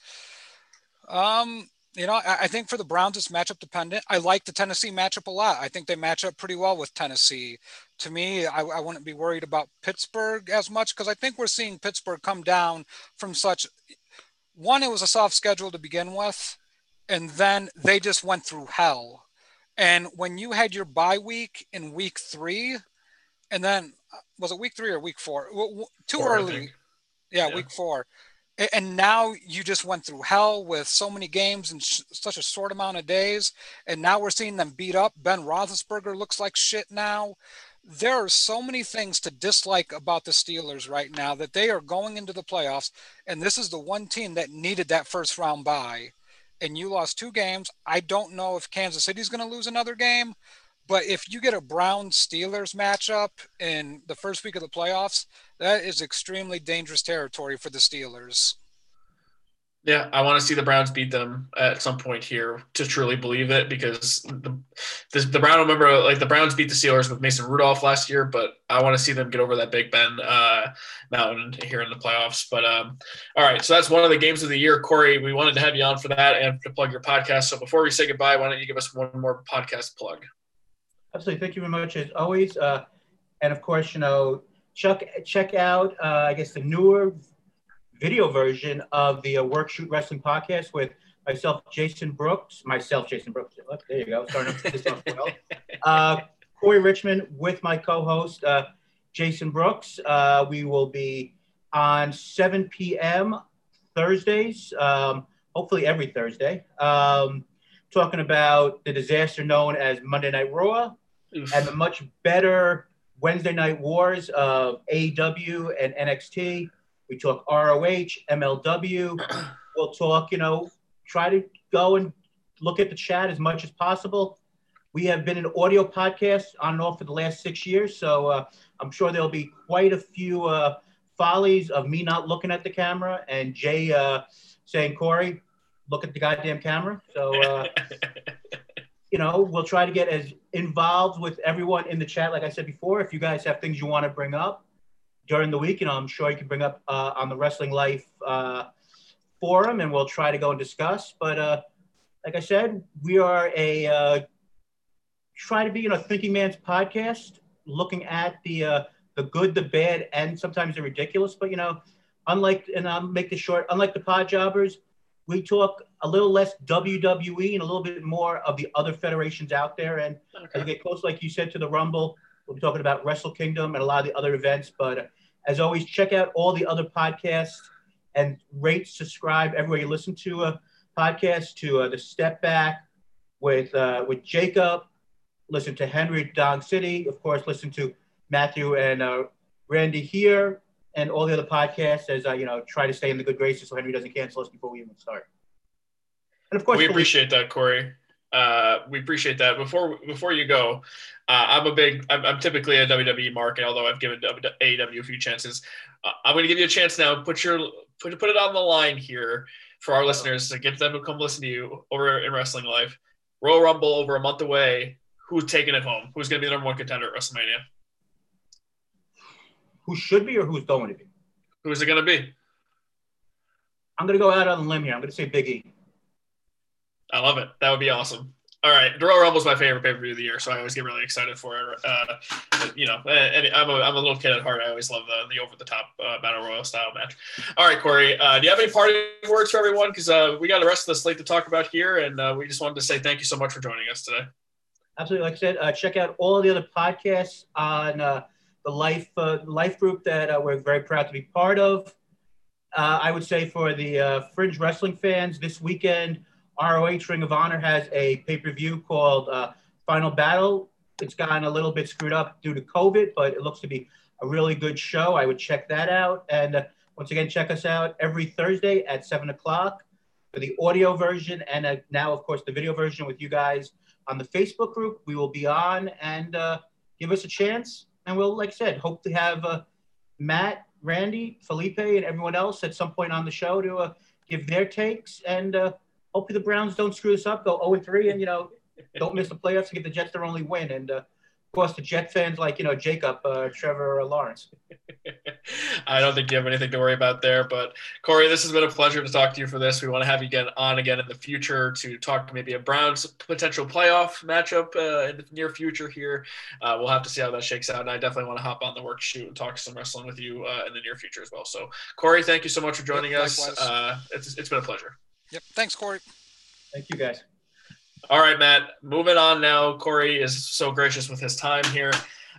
Um, you know, I, I think for the Browns, it's matchup dependent. I like the Tennessee matchup a lot. I think they match up pretty well with Tennessee. To me, I, I wouldn't be worried about Pittsburgh as much because I think we're seeing Pittsburgh come down from such – one, it was a soft schedule to begin with, and then they just went through hell. And when you had your bye week in week three – and then was it week three or week four? Too four, early. Yeah, yeah, week four. And now you just went through hell with so many games in sh- such a short amount of days. And now we're seeing them beat up. Ben Roethlisberger looks like shit now. There are so many things to dislike about the Steelers right now that they are going into the playoffs. And this is the one team that needed that first round bye. And you lost two games. I don't know if Kansas City's going to lose another game. But if you get a Browns-Steelers matchup in the first week of the playoffs, that is extremely dangerous territory for the Steelers. Yeah, I want to see the Browns beat them at some point here to truly believe it, because the, the, the Brown remember like the Browns beat the Steelers with Mason Rudolph last year, but I want to see them get over that Big Ben uh, mountain here in the playoffs. But um, all right, so that's one of the games of the year, Corey. We wanted to have you on for that and to plug your podcast. So before we say goodbye, why don't you give us one more podcast plug? Absolutely. Thank you very much, as always. Uh, and, of course, you know, check, check out, uh, I guess, the newer video version of the uh, Work Shoot Wrestling Podcast with myself, Jason Brooks. Myself, Jason Brooks. Oh, there you go. Starting off this off well. Uh, Corey Richmond with my co-host, uh, Jason Brooks. Uh, we will be on seven p.m. Thursdays, um, hopefully every Thursday, um, talking about the disaster known as Monday Night Raw Oof. and the much better Wednesday Night Wars of A E W and N X T. We talk R O H, M L W. We'll talk, you know, try to go and look at the chat as much as possible. We have been an audio podcast on and off for the last six years, so uh, I'm sure there'll be quite a few uh, follies of me not looking at the camera and Jay uh, saying, Corey, look at the goddamn camera. So, uh, you know, we'll try to get as involved with everyone in the chat. Like I said before, if you guys have things you want to bring up during the week, you know, I'm sure you can bring up uh, on the Wrestling Life uh, forum, and we'll try to go and discuss. But uh, like I said, we are a... Uh, try to be, you know, thinking man's podcast, looking at the uh, the good, the bad, and sometimes the ridiculous. But, you know, unlike, and I'll make this short, unlike the pod jobbers, we talk a little less W W E and a little bit more of the other federations out there. And okay. as we get close, like you said, to the Rumble, we'll be talking about Wrestle Kingdom and a lot of the other events. But uh, as always, check out all the other podcasts and rate, subscribe, everywhere you listen to a podcast, to uh, The Step Back with uh, with Jacob. Listen to Henry Don City. Of course, listen to Matthew and uh, Randy here and all the other podcasts as I, uh, you know, try to stay in the good graces so Henry doesn't cancel us before we even start. And of course, we appreciate that, Corey. Uh, we appreciate that. Before before you go, uh, I'm a big, I'm, I'm typically a W W E market, although I've given A E W a few chances. Uh, I'm going to give you a chance now. Put your put, put it on the line here for our listeners to get them to come listen to you over in Wrestling Life. Royal Rumble over a month away. Who's taking it home? Who's going to be the number one contender at WrestleMania? Who should be or who's going to be? Who's it going to be? I'm going to go out on a limb here. I'm going to say Big E. I love it. That would be awesome. All right. The Royal Rumble is my favorite pay-per-view of the year, so I always get really excited for it. Uh, you know, and I'm a, I'm a little kid at heart. I always love the, the over-the-top uh, Battle Royal style match. All right, Corey, uh, do you have any parting words for everyone? Because uh, we got the rest of the slate to talk about here, and uh, we just wanted to say thank you so much for joining us today. Absolutely. Like I said, uh, check out all the other podcasts on uh, the Life uh, Life group that uh, we're very proud to be part of. Uh, I would say for the uh, fringe wrestling fans, this weekend, R O H Ring of Honor has a pay-per-view called uh, Final Battle. It's gotten a little bit screwed up due to COVID, but it looks to be a really good show. I would check that out. And uh, once again, check us out every Thursday at seven o'clock for the audio version and uh, now, of course, the video version with you guys. On the Facebook group, we will be on, and uh, give us a chance. And we'll, like I said, hope to have uh, Matt, Randy, Felipe, and everyone else at some point on the show to uh, give their takes. And uh, hopefully the Browns don't screw this up, go oh and three, and, you know, don't miss the playoffs and get the Jets their only win. And, uh, of course, the Jet fans like, you know, Jacob, uh, Trevor, or Lawrence. I don't think you have anything to worry about there, but Corey, this has been a pleasure to talk to you for this. We want to have you get on again in the future to talk maybe a Browns potential playoff matchup uh, in the near future here. Uh, we'll have to see how that shakes out, and I definitely want to hop on the work shoot and talk some wrestling with you uh, in the near future as well. So, Corey, thank you so much for joining yep, us. Uh, it's, it's been a pleasure. Yep. Thanks, Corey. Thank you, guys. All right, Matt, moving on now. Corey is so gracious with his time here.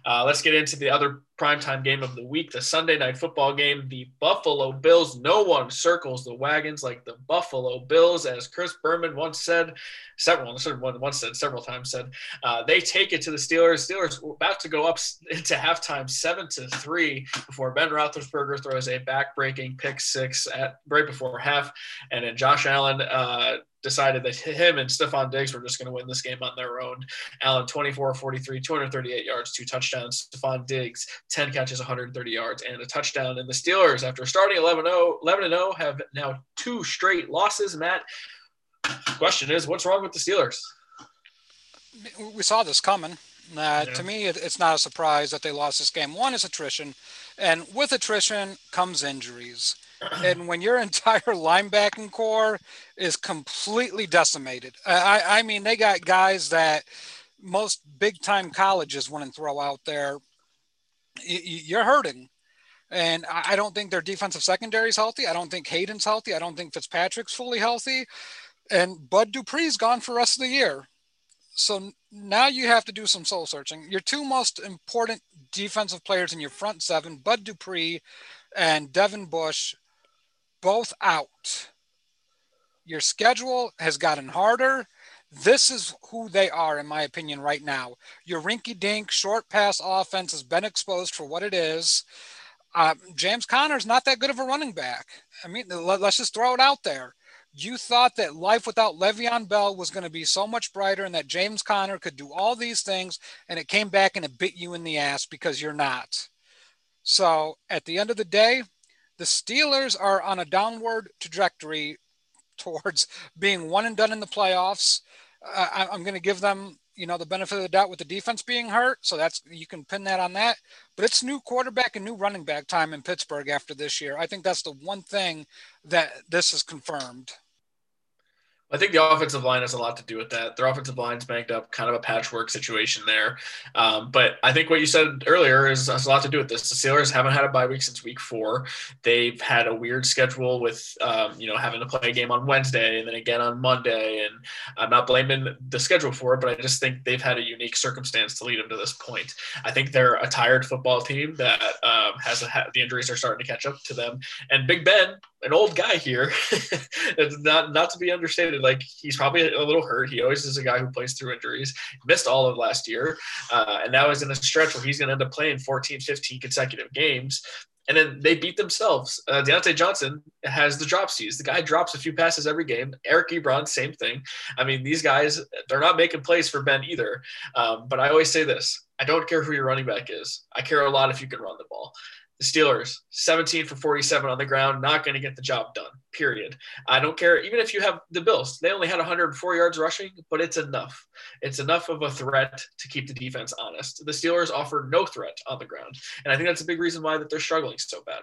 Uh, let's get into the other primetime game of the week, the Sunday night football game, the Buffalo Bills. No one circles the wagons like the Buffalo Bills, as Chris Berman once said, several, once said, several times said, uh, they take it to the Steelers. Steelers were about to go up into halftime seven to three before Ben Roethlisberger throws a back-breaking pick six at right before half, and then Josh Allen uh, decided that him and Stephon Diggs were just going to win this game on their own. Allen, twenty-four forty-three, two hundred thirty-eight yards, two touchdowns. Stephon Diggs, ten catches, one hundred thirty yards, and a touchdown. And the Steelers, after starting eleven and oh, have now two straight losses. Matt, question is, what's wrong with the Steelers? We saw this coming. Uh, yeah. To me, it, it's not a surprise that they lost this game. One is attrition, and with attrition comes injuries. And when your entire linebacking core is completely decimated, I, I mean, they got guys that most big-time colleges wouldn't throw out there. You're hurting. And I don't think their defensive secondary is healthy. I don't think Hayden's healthy. I don't think Fitzpatrick's fully healthy. And Bud Dupree's gone for the rest of the year. So now you have to do some soul searching. Your two most important defensive players in your front seven, Bud Dupree and Devin Bush, both out. Your schedule has gotten harder. This is who they are, in my opinion, right now. Your rinky-dink short pass offense has been exposed for what it is. Uh, James Conner's not that good of a running back. I mean, let's just throw it out there. You thought that life without Le'Veon Bell was going to be so much brighter and that James Conner could do all these things, and it came back and it bit you in the ass because you're not. So at the end of the day, the Steelers are on a downward trajectory towards being one and done in the playoffs. Uh, I, I'm going to give them, you know, the benefit of the doubt with the defense being hurt. So that's, you can pin that on that, but it's new quarterback and new running back time in Pittsburgh after this year. I think that's the one thing that this has confirmed. I think the offensive line has a lot to do with that. Their offensive line's banged up, kind of a patchwork situation there. Um, but I think what you said earlier is has a lot to do with this. The Steelers haven't had a bye week since week four. They've had a weird schedule with, um, you know, having to play a game on Wednesday and then again on Monday. And I'm not blaming the schedule for it, but I just think they've had a unique circumstance to lead them to this point. I think they're a tired football team that um, has a, the injuries are starting to catch up to them. And Big Ben, an old guy here, it's not not to be understated. Like, he's probably a little hurt. He always is a guy who plays through injuries, missed all of last year. Uh, and now is in a stretch where he's going to end up playing fourteen, fifteen consecutive games. And then they beat themselves. Uh, Deontay Johnson has the dropsies. The guy drops a few passes every game. Eric Ebron, same thing. I mean, these guys, they're not making plays for Ben either. Um, but I always say this, I don't care who your running back is. I care a lot if you can run the ball. The Steelers, seventeen for forty-seven on the ground, not going to get the job done, period. I don't care. Even if you have the Bills, they only had one hundred four yards rushing, but it's enough. It's enough of a threat to keep the defense honest. The Steelers offer no threat on the ground, and I think that's a big reason why that they're struggling so bad.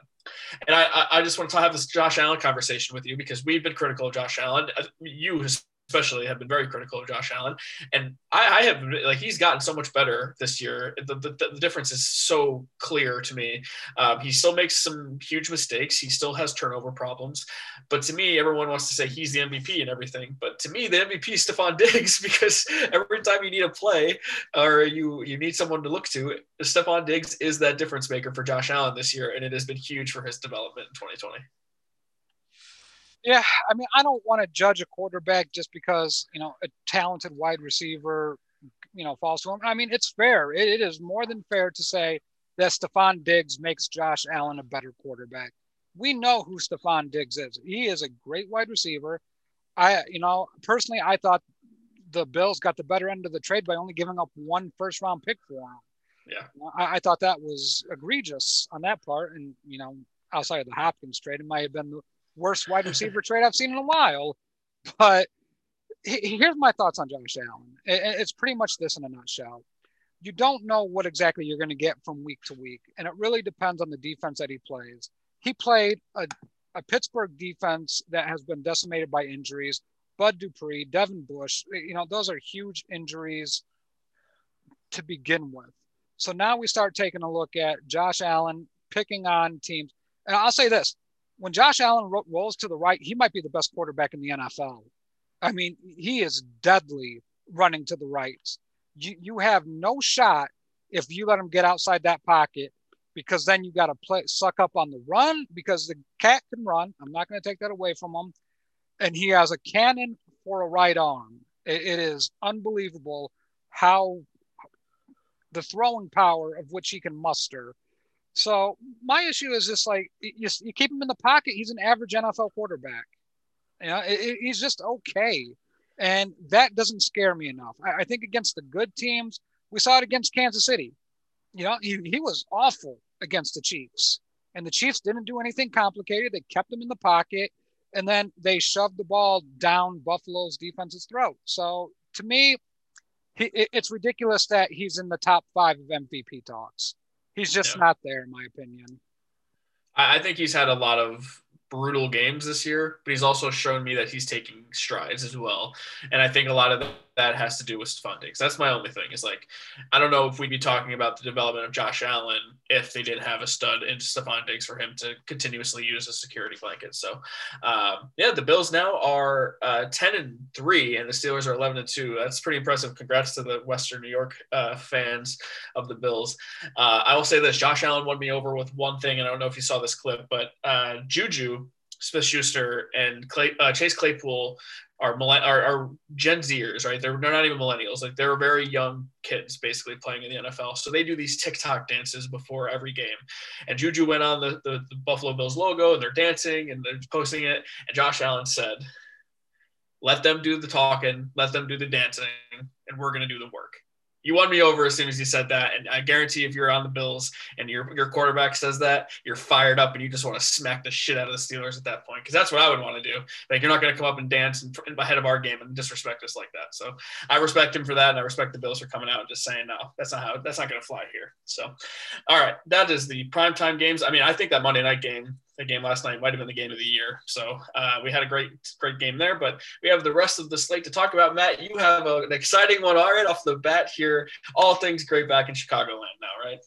And I, I just want to have this Josh Allen conversation with you because we've been critical of Josh Allen. You especially have been very critical of Josh Allen. And I, I have, like, he's gotten so much better this year. The, the, the difference is so clear to me. Um, he still makes some huge mistakes. He still has turnover problems. But to me, everyone wants to say he's the M V P and everything. But to me, the M V P is Stephon Diggs, because every time you need a play or you, you need someone to look to, Stephon Diggs is that difference maker for Josh Allen this year. And it has been huge for his development in twenty twenty. Yeah, I mean, I don't want to judge a quarterback just because, you know, a talented wide receiver, you know, falls to him. I mean, it's fair. It, it is more than fair to say that Stephon Diggs makes Josh Allen a better quarterback. We know who Stephon Diggs is. He is a great wide receiver. I, you know, personally, I thought the Bills got the better end of the trade by only giving up one first-round pick for him. Yeah, I, I thought that was egregious on that part. And, you know, outside of the Hopkins trade, it might have been the worst wide receiver trade I've seen in a while. But here's my thoughts on Josh Allen. It's pretty much this in a nutshell. You don't know what exactly you're going to get from week to week, and it really depends on the defense that he plays. He played a, a Pittsburgh defense that has been decimated by injuries. Bud Dupree, Devin Bush, you know, those are huge injuries to begin with. So now we start taking a look at Josh Allen picking on teams. And I'll say this. When Josh Allen ro- rolls to the right, he might be the best quarterback in the N F L. I mean, he is deadly running to the right. You you have no shot if you let him get outside that pocket, because then you got to play suck up on the run, because the cat can run. I'm not going to take that away from him. And he has a cannon for a right arm. It, it is unbelievable how the throwing power of which he can muster. So my issue is just like, you, you keep him in the pocket. He's an average N F L quarterback. You know, it, it, he's just okay. And that doesn't scare me enough. I, I think against the good teams, we saw it against Kansas City. You know, he, he was awful against the Chiefs, and the Chiefs didn't do anything complicated. They kept him in the pocket, and then they shoved the ball down Buffalo's defense's throat. So to me, he, it, it's ridiculous that he's in the top five of M V P talks. He's just yeah. not there, in my opinion. I think he's had a lot of brutal games this year, but he's also shown me that he's taking strides as well. And I think a lot of that has to do with Stephon Diggs. That's my only thing. Is like, I don't know if we'd be talking about the development of Josh Allen if they didn't have a stud in Stephon Diggs for him to continuously use as a security blanket. So, um, yeah, the Bills now are uh, ten and three, and the Steelers are eleven and two. That's pretty impressive. Congrats to the Western New York uh, fans of the Bills. Uh, I will say this, Josh Allen won me over with one thing, and I don't know if you saw this clip, but uh, Juju Smith-Schuster and Clay, uh, Chase Claypool are, are are Gen Zers, right? They're, they're not even millennials. Like, they're very young kids basically playing in the N F L. So they do these TikTok dances before every game. And Juju went on the, the, the Buffalo Bills logo, and they're dancing, and they're posting it. And Josh Allen said, let them do the talking, let them do the dancing, and we're going to do the work. You won me over as soon as you said that, and I guarantee if you're on the Bills and your your quarterback says that, you're fired up and you just want to smack the shit out of the Steelers at that point, because that's what I would want to do. Like, you're not going to come up and dance and, and ahead of our game and disrespect us like that. So I respect him for that, and I respect the Bills for coming out and just saying, no, that's not how that's not going to fly here. So, all right, that is the primetime games. I mean, I think that Monday night game, the game last night, might have been the game of the year. So uh, we had a great, great game there, but we have the rest of the slate to talk about. Matt, you have a, an exciting one. All right, off the bat here, all things great back in Chicagoland now, right?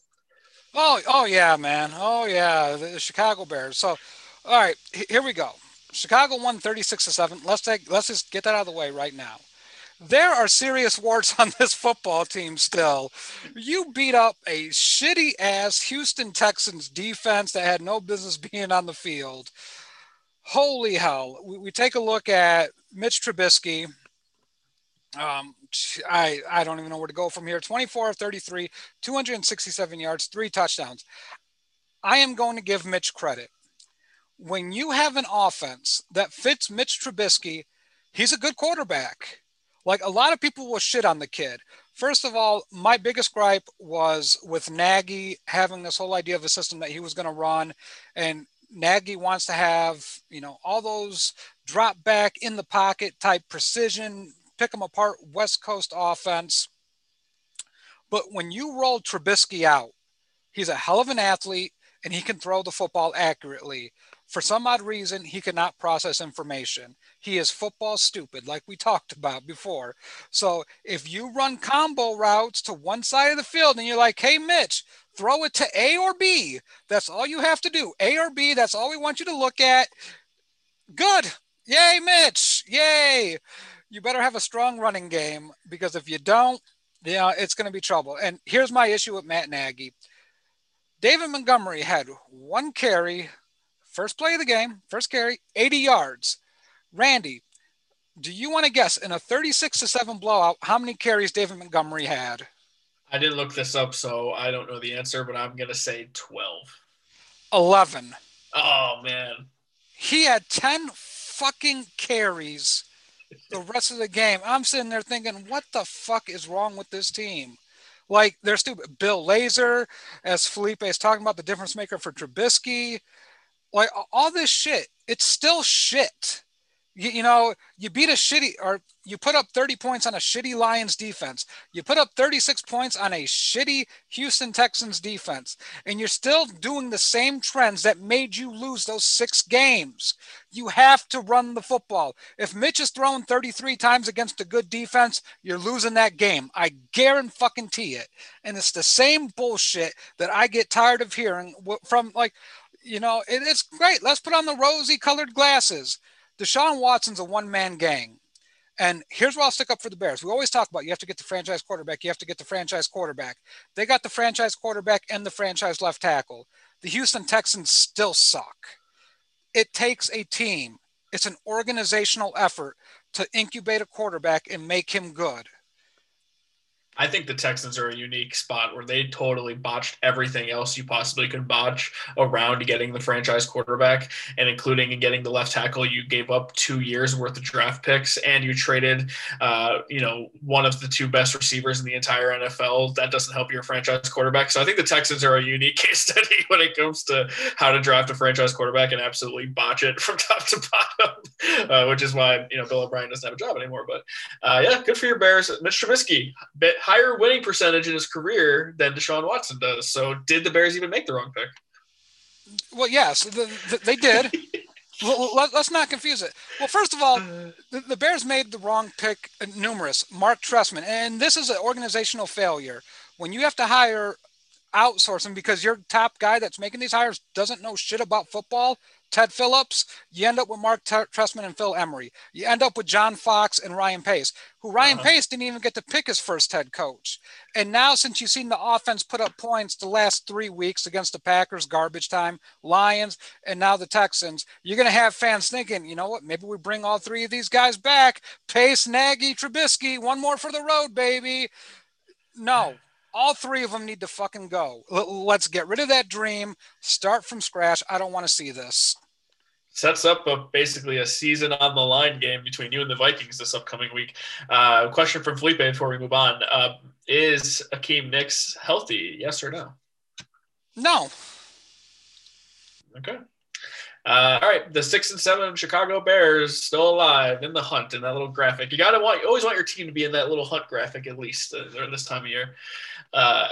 Oh, oh yeah, man. Oh yeah. The, the Chicago Bears. So, all right, here we go. Chicago won thirty-six to seven. Let's take, let's just get that out of the way right now. There are serious warts on this football team still. You beat up a shitty-ass Houston Texans defense that had no business being on the field. Holy hell. We, we take a look at Mitch Trubisky. Um, I, I don't even know where to go from here. twenty-four of thirty-three, two hundred sixty-seven yards, three touchdowns. I am going to give Mitch credit. When you have an offense that fits Mitch Trubisky, he's a good quarterback. Like, a lot of people will shit on the kid. First of all, my biggest gripe was with Nagy having this whole idea of a system that he was going to run. And Nagy wants to have, you know, all those drop back in the pocket type precision, pick them apart, West Coast offense. But when you roll Trubisky out, he's a hell of an athlete and he can throw the football accurately. For some odd reason, he cannot process information. He is football stupid, like we talked about before. So if you run combo routes to one side of the field and you're like, hey, Mitch, throw it to A or B. That's all you have to do. A or B, that's all we want you to look at. Good. Yay, Mitch. Yay. You better have a strong running game, because if you don't, you know, it's going to be trouble. And here's my issue with Matt Nagy. David Montgomery had one carry. First play of the game, first carry, eighty yards. Randy, do you want to guess in a thirty-six to seven blowout how many carries David Montgomery had? I didn't look this up, so I don't know the answer, but I'm going to say twelve. eleven. Oh, man. He had ten fucking carries the rest of the game. I'm sitting there thinking, what the fuck is wrong with this team? Like, they're stupid. Bill Lazor, as Felipe is talking about, the difference maker for Trubisky. Like, all this shit, it's still shit. You, you know, you beat a shitty, or you put up thirty points on a shitty Lions defense. You put up thirty-six points on a shitty Houston Texans defense. And you're still doing the same trends that made you lose those six games. You have to run the football. If Mitch is throwing thirty-three times against a good defense, you're losing that game. I guarantee it. And it's the same bullshit that I get tired of hearing from, like, you know, it, it's great. Let's put on the rosy-colored glasses. Deshaun Watson's a one-man gang. And here's where I'll stick up for the Bears. We always talk about you have to get the franchise quarterback. You have to get the franchise quarterback. They got the franchise quarterback and the franchise left tackle. The Houston Texans still suck. It takes a team. It's an organizational effort to incubate a quarterback and make him good. I think the Texans are a unique spot where they totally botched everything else you possibly could botch around getting the franchise quarterback, and including in getting the left tackle, you gave up two years worth of draft picks, and you traded, uh, you know, one of the two best receivers in the entire N F L. That doesn't help your franchise quarterback. So I think the Texans are a unique case study when it comes to how to draft a franchise quarterback and absolutely botch it from top to bottom, uh, which is why, you know, Bill O'Brien doesn't have a job anymore. But uh, yeah, good for your Bears. Mitch Trubisky, bit higher winning percentage in his career than Deshaun Watson does. So did the Bears even make the wrong pick? Well, yes, the, the, they did. Let, let's not confuse it. Well, first of all, the, the Bears made the wrong pick numerous. Mark Trestman, and this is an organizational failure. When you have to hire outsourcing because your top guy that's making these hires doesn't know shit about football, Ted Phillips, you end up with Mark T- Trestman and Phil Emery. You end up with John Fox and Ryan Pace, who Ryan uh-huh. Pace didn't even get to pick his first head coach. And now, since you've seen the offense put up points the last three weeks against the Packers, garbage time, Lions, and now the Texans, you're going to have fans thinking, you know what, maybe we bring all three of these guys back. Pace, Nagy, Trubisky, one more for the road, baby. No. All three of them need to fucking go. Let's get rid of that dream. Start from scratch. I don't want to see this. Sets up a, basically a season on the line game between you and the Vikings this upcoming week. Uh, question from Felipe before we move on. Uh, is Akeem Nicks healthy? Yes or no? No. Okay. Uh, all right, the six and seven Chicago Bears still alive in the hunt in that little graphic. You gotta want, you always want your team to be in that little hunt graphic at least uh, during this time of year. Uh,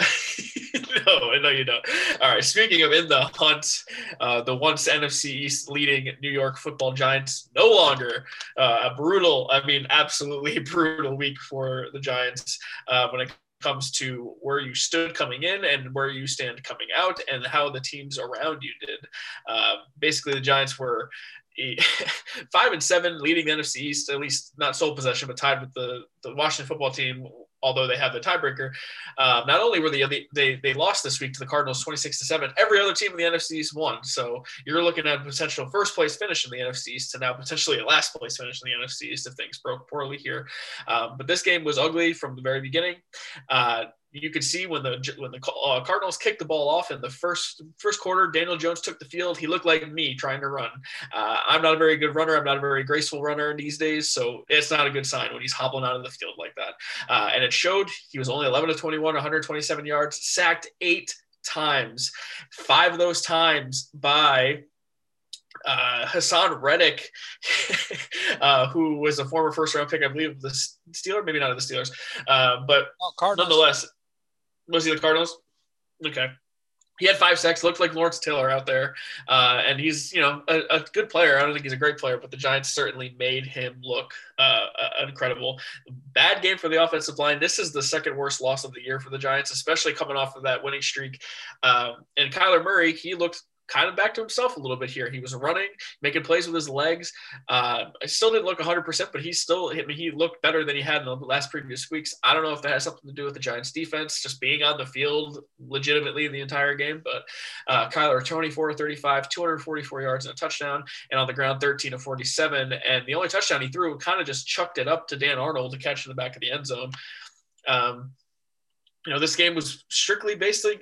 no, no, you don't. All right, speaking of in the hunt, uh, the once N F C East leading New York Football Giants no longer uh, a brutal. I mean, absolutely brutal week for the Giants uh, when it comes to where you stood coming in and where you stand coming out and how the teams around you did. Uh, basically, the Giants were five and seven leading the N F C East, at least not sole possession, but tied with the, the Washington football team, although they have the tiebreaker. Uh, not only were they, they, they lost this week to the Cardinals twenty-six to seven, every other team in the N F C East won. So you're looking at a potential first place finish in the N F C East to now potentially a last place finish in the N F C East if things broke poorly here. Um, but this game was ugly from the very beginning. Uh, You could see when the when the uh, Cardinals kicked the ball off in the first first quarter, Daniel Jones took the field. He looked like me trying to run. Uh, I'm not a very good runner. I'm not a very graceful runner these days, so it's not a good sign when he's hobbling out of the field like that. Uh, and it showed. He was only eleven of twenty-one, one hundred twenty-seven yards, sacked eight times, five of those times by Uh, Hassan Reddick, uh, who was a former first-round pick, I believe, of the Steelers, maybe not of the Steelers, uh, but oh, nonetheless, was he the Cardinals? Okay. He had five sacks, looked like Lawrence Taylor out there, uh, and he's, you know, a, a good player. I don't think he's a great player, but the Giants certainly made him look uh, incredible. Bad game for the offensive line. This is the second worst loss of the year for the Giants, especially coming off of that winning streak. Uh, and Kyler Murray, he looked kind of back to himself a little bit here. He was running, making plays with his legs. Uh, I still didn't look one hundred percent, but he still I mean, he looked better than he had in the last previous weeks. I don't know if that has something to do with the Giants' defense, just being on the field legitimately the entire game. But uh, Kyler, twenty-four of thirty-five, two hundred forty-four yards and a touchdown, and on the ground, thirteen of forty-seven. And the only touchdown he threw kind of just chucked it up to Dan Arnold to catch in the back of the end zone. Um, You know, this game was strictly basically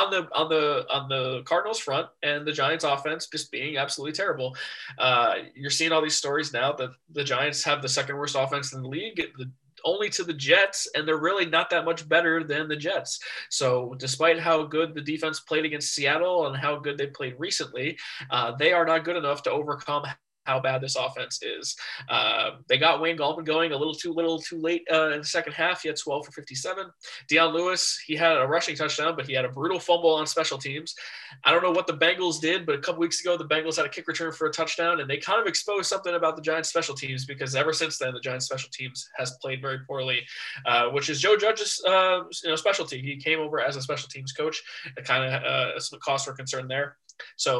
on the on the on the Cardinals front and the Giants offense just being absolutely terrible. Uh, you're seeing all these stories now that the Giants have the second worst offense in the league, the, only to the Jets, and they're really not that much better than the Jets. So despite how good the defense played against Seattle and how good they played recently, uh, they are not good enough to overcome how bad this offense is. Uh, they got Wayne Gallman going a little too little too late uh, in the second half. He had twelve for fifty-seven. Deion Lewis, he had a rushing touchdown, but he had a brutal fumble on special teams. I don't know what the Bengals did, but a couple weeks ago, the Bengals had a kick return for a touchdown, and they kind of exposed something about the Giants special teams, because ever since then, the Giants special teams has played very poorly, uh, which is Joe Judge's uh, you know, specialty. He came over as a special teams coach. It kind of uh, some costs were concerned there. So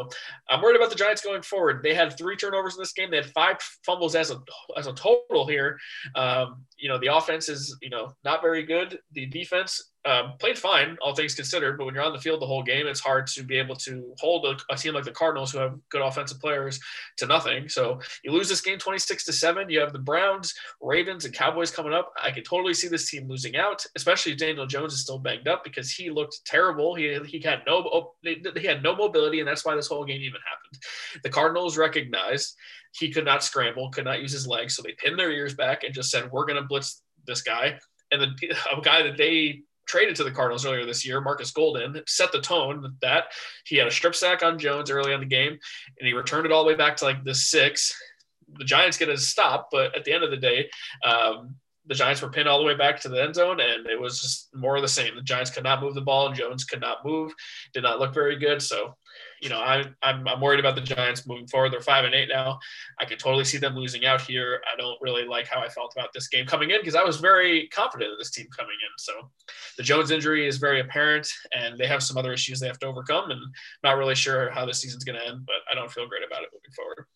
I'm worried about the Giants going forward. They had three turnovers in this game. They had five fumbles as a as a total here. Um, you know, the offense is, you know, not very good. The defense um, played fine, all things considered. But when you're on the field the whole game, it's hard to be able to hold a, a team like the Cardinals, who have good offensive players, to nothing. So you lose this game twenty-six to seven. You have the Browns, Ravens, and Cowboys coming up. I could totally see this team losing out, especially if Daniel Jones is still banged up, because he looked terrible. He he had no he had no mobility, and that's why this whole game even happened. The Cardinals recognized he could not scramble, could not use his legs, so they pinned their ears back and just said, "We're going to blitz this guy." And the a guy that they traded to the Cardinals earlier this year, Marcus Golden, set the tone that he had a strip sack on Jones early in the game, and he returned it all the way back to like the six. The Giants get a stop, but at the end of the day, um, the Giants were pinned all the way back to the end zone, and it was just more of the same. The Giants could not move the ball. Jones could not move, did not look very good. So, you know, I, I'm I'm worried about the Giants moving forward. They're five and eight now. I could totally see them losing out here. I don't really like how I felt about this game coming in because I was very confident in this team coming in. So the Jones injury is very apparent, and they have some other issues they have to overcome, and I'm not really sure how this season's going to end, but I don't feel great about it moving forward.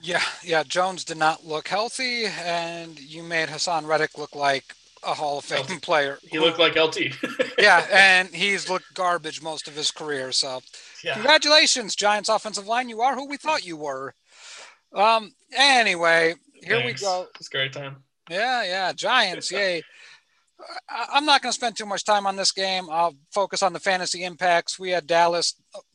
Yeah, yeah. Jones did not look healthy, and you made Hassan Reddick look like a Hall of Fame L- player. He looked like L T. Yeah, and he's looked garbage most of his career. So, yeah. Congratulations, Giants offensive line. You are who we thought you were. Um. Anyway, here Thanks. we go. It's a great time. Yeah, yeah. Giants, yay. I'm not going to spend too much time on this game. I'll focus on the fantasy impacts. We had Dallas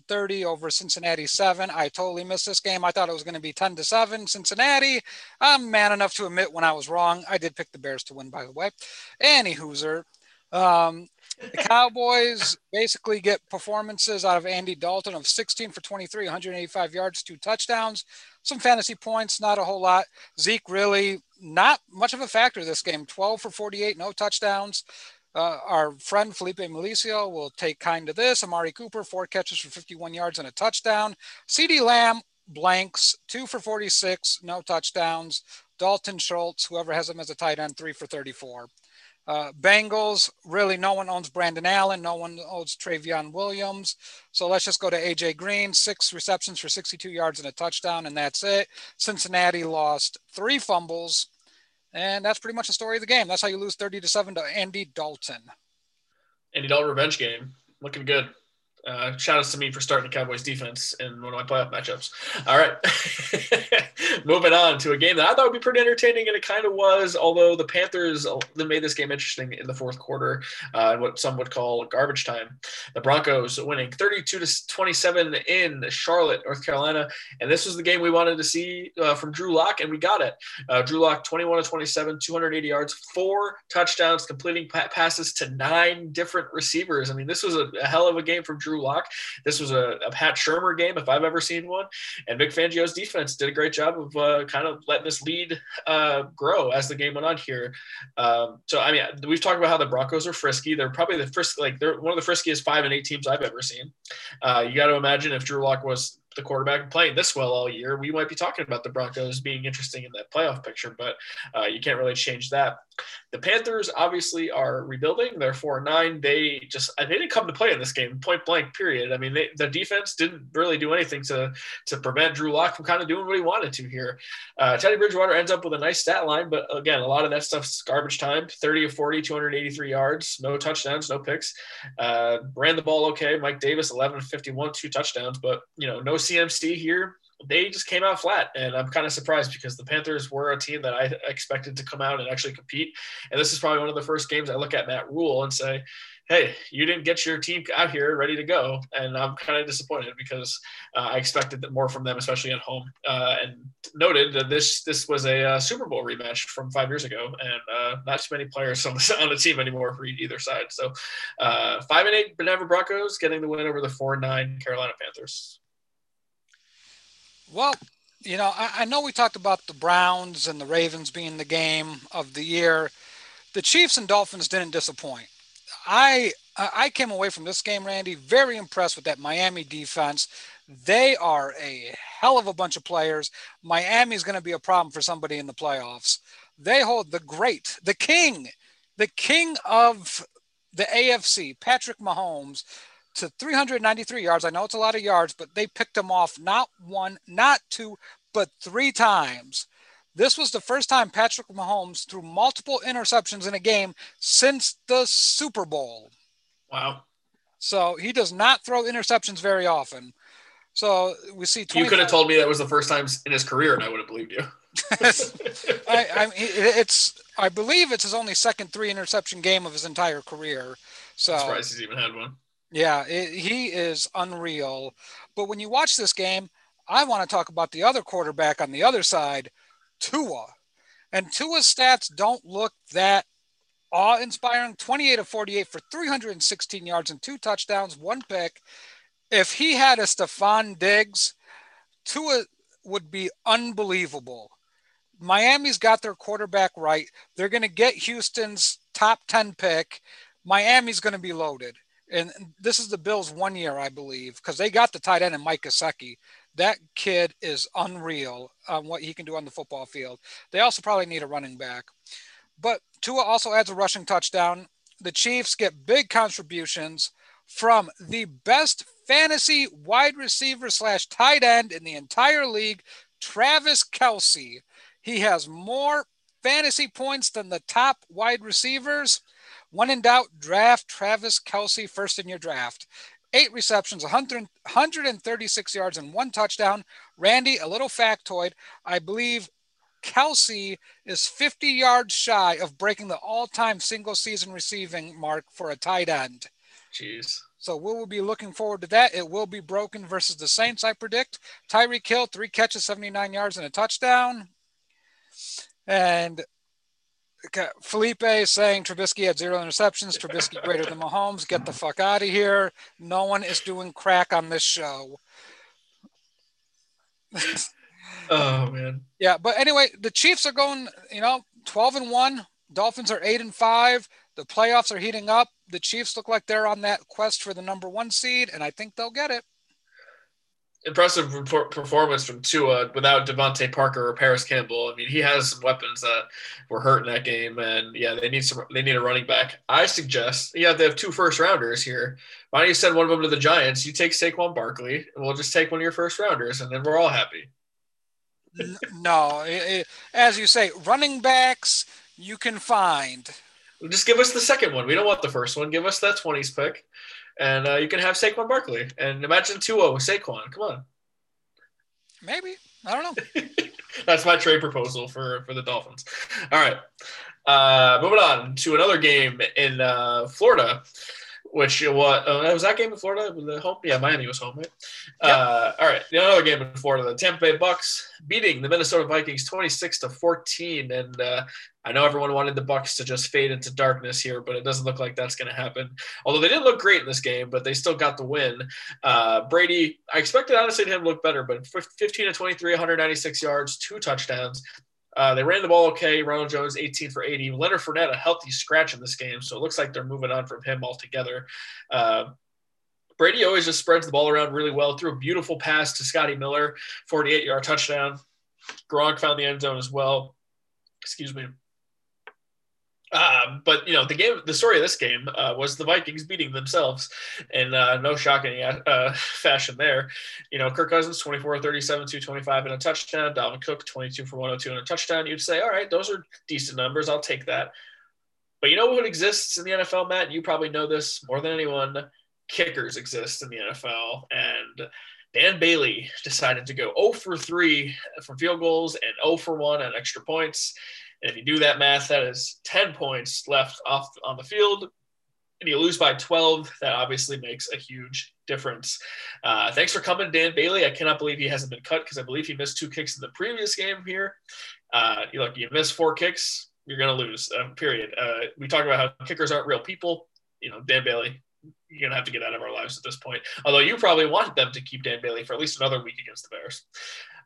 thirty over Cincinnati seven. I totally missed this game. I thought it was going to be ten to seven Cincinnati. I'm man enough to admit when I was wrong. I did pick the Bears to win, by the way. Any Hooser. Um, the Cowboys basically get performances out of Andy Dalton of sixteen for twenty-three, one hundred eighty-five yards, two touchdowns, some fantasy points, not a whole lot. Zeke really not much of a factor this game, twelve for forty-eight, no touchdowns. Uh, our friend Felipe Melicio will take kind to this. Amari Cooper, four catches for fifty-one yards and a touchdown. CeeDee Lamb blanks, two for forty-six, no touchdowns. Dalton Schultz, whoever has him as a tight end, three for thirty-four. Uh, Bengals, really no one owns Brandon Allen. No one owns Travion Williams. So let's just go to A J Green, six receptions for sixty-two yards and a touchdown, and that's it. Cincinnati lost three fumbles. And that's pretty much the story of the game. That's how you lose thirty to seven to Andy Dalton. Andy Dalton revenge game. Looking good. Uh, shout outs to me for starting the Cowboys defense in one of my playoff matchups. All right. Moving on to a game that I thought would be pretty entertaining, and it kind of was, although the Panthers they made this game interesting in the fourth quarter, uh, what some would call garbage time. The Broncos winning thirty-two to twenty-seven in Charlotte, North Carolina, and this was the game we wanted to see uh, from Drew Lock, and we got it. Uh, Drew Lock, twenty-one to twenty-seven, two hundred eighty yards, four touchdowns, completing pa- passes to nine different receivers. I mean, this was a, a hell of a game from Drew Lock. This was a, a Pat Shurmur game if I've ever seen one, and Vic Fangio's defense did a great job of uh, kind of letting this lead uh, grow as the game went on here. Um, so I mean, we've talked about how the Broncos are frisky. They're probably the frisk like they're one of the friskiest five and eight teams I've ever seen. Uh, you got to imagine if Drew Lock was the quarterback playing this well all year, we might be talking about the Broncos being interesting in that playoff picture, but uh, you can't really change that. The Panthers obviously are rebuilding. They're four and nine. They just, they didn't come to play in this game, point blank period. I mean, they, the defense didn't really do anything to, to prevent Drew Lock from kind of doing what he wanted to here. Uh, Teddy Bridgewater ends up with a nice stat line, but again, a lot of that stuff's garbage time, thirty of forty, two hundred eighty-three yards, no touchdowns, no picks, uh, ran the ball. Okay. Mike Davis, eleven of fifty-one, two touchdowns, but you know, no C M C here. They just came out flat, and I'm kind of surprised because the Panthers were a team that I expected to come out and actually compete. And this is probably one of the first games I look at Matt Rule and say, hey, you didn't get your team out here ready to go. And I'm kind of disappointed because uh, I expected that more from them, especially at home. Uh, and noted that this this was a uh, Super Bowl rematch from five years ago, and uh, not too many players on the, on the team anymore for either side. So uh, five and eight Denver Broncos getting the win over the four and nine Carolina Panthers. Well, you know, I, I know we talked about the Browns and the Ravens being the game of the year. The Chiefs and Dolphins didn't disappoint. I I came away from this game, Randy, very impressed with that Miami defense. They are a hell of a bunch of players. Miami's going to be a problem for somebody in the playoffs. They hold the great, the king, the king of the A F C, Patrick Mahomes, to three hundred ninety-three yards. I know it's a lot of yards, but they picked him off not one, not two, but three times. This was the first time Patrick Mahomes threw multiple interceptions in a game since the Super Bowl. Wow. So he does not throw interceptions very often. So we see twenty-five- You could have told me that was the first time in his career, and I would have believed you. I, I, it's, I believe it's his only second three interception game of his entire career. So I'm surprised he's even had one. Yeah, it, he is unreal. But when you watch this game, I want to talk about the other quarterback on the other side, Tua. And Tua's stats don't look that awe-inspiring. twenty-eight of forty-eight for three hundred sixteen yards and two touchdowns, one pick. If he had a Stephon Diggs, Tua would be unbelievable. Miami's got their quarterback right. They're going to get Houston's top ten pick. Miami's going to be loaded. And this is the Bills one year, I believe, because they got the tight end in Mike Gesicki. That kid is unreal on what he can do on the football field. They also probably need a running back. But Tua also adds a rushing touchdown. The Chiefs get big contributions from the best fantasy wide receiver slash tight end in the entire league, Travis Kelce. He has more fantasy points than the top wide receivers. When in doubt, draft Travis Kelce first in your draft. Eight receptions, one hundred thirty-six yards, and one touchdown. Randy, a little factoid. I believe Kelce is fifty yards shy of breaking the all-time single-season receiving mark for a tight end. Jeez. So we will be looking forward to that. It will be broken versus the Saints, I predict. Tyreek Hill, three catches, seventy-nine yards, and a touchdown. And Felipe saying Trubisky had zero interceptions. Trubisky greater than Mahomes. Get the fuck out of here. No one is doing crack on this show. Oh, man. Yeah, but anyway, the Chiefs are going, you know, twelve and one. Dolphins are eight and five. The playoffs are heating up. The Chiefs look like they're on that quest for the number one seed, and I think they'll get it. Impressive performance from Tua without Devontae Parker or Paris Campbell. I mean, he has some weapons that were hurt in that game, and yeah, they need some. They need a running back. I suggest, yeah, they have two first rounders here. Why don't you send one of them to the Giants? You take Saquon Barkley, and we'll just take one of your first rounders, and then we're all happy. No, it, it, as you say, running backs you can find. Just give us the second one. We don't want the first one. Give us that twenties pick. And uh, you can have Saquon Barkley. And imagine two oh with Saquon. Come on. Maybe. I don't know. That's my trade proposal for, for the Dolphins. All right. Uh, moving on to another game in uh, Florida, which was uh, – was that game in Florida? Was home? Yeah, Miami was home, right? Yep. Uh, all right. Another game in Florida. The Tampa Bay Bucks beating the Minnesota Vikings twenty-six to fourteen. And uh, – I know everyone wanted the Bucks to just fade into darkness here, but it doesn't look like that's going to happen. Although they didn't look great in this game, but they still got the win. Uh, Brady, I expected honestly him to look better, but fifteen to twenty-three, one hundred ninety-six yards, two touchdowns. Uh, they ran the ball okay. Ronald Jones, eighteen for eighty. Leonard Fournette, a healthy scratch in this game, so it looks like they're moving on from him altogether. Uh, Brady always just spreads the ball around really well. Threw a beautiful pass to Scotty Miller, forty-eight-yard touchdown. Gronk found the end zone as well. Excuse me. Uh, but, you know, the game, the story of this game uh, was the Vikings beating themselves in uh, no shocking uh, fashion there. You know, Kirk Cousins, twenty-four thirty-seven, two twenty-five and a touchdown. Dalvin Cook, twenty-two for one oh two and a touchdown. You'd say, all right, those are decent numbers. I'll take that. But you know what exists in the N F L, Matt? You probably know this more than anyone. Kickers exist in the N F L. And Dan Bailey decided to go zero for three from field goals and zero for one on extra points. And if you do that math, that is ten points left off on the field. And you lose by twelve. That obviously makes a huge difference. Uh, thanks for coming, Dan Bailey. I cannot believe he hasn't been cut because I believe he missed two kicks in the previous game here. Uh, you look, you miss four kicks, you're going to lose, uh, period. Uh, we talk about how kickers aren't real people. You know, Dan Bailey, you're going to have to get out of our lives at this point. Although you probably wanted them to keep Dan Bailey for at least another week against the Bears.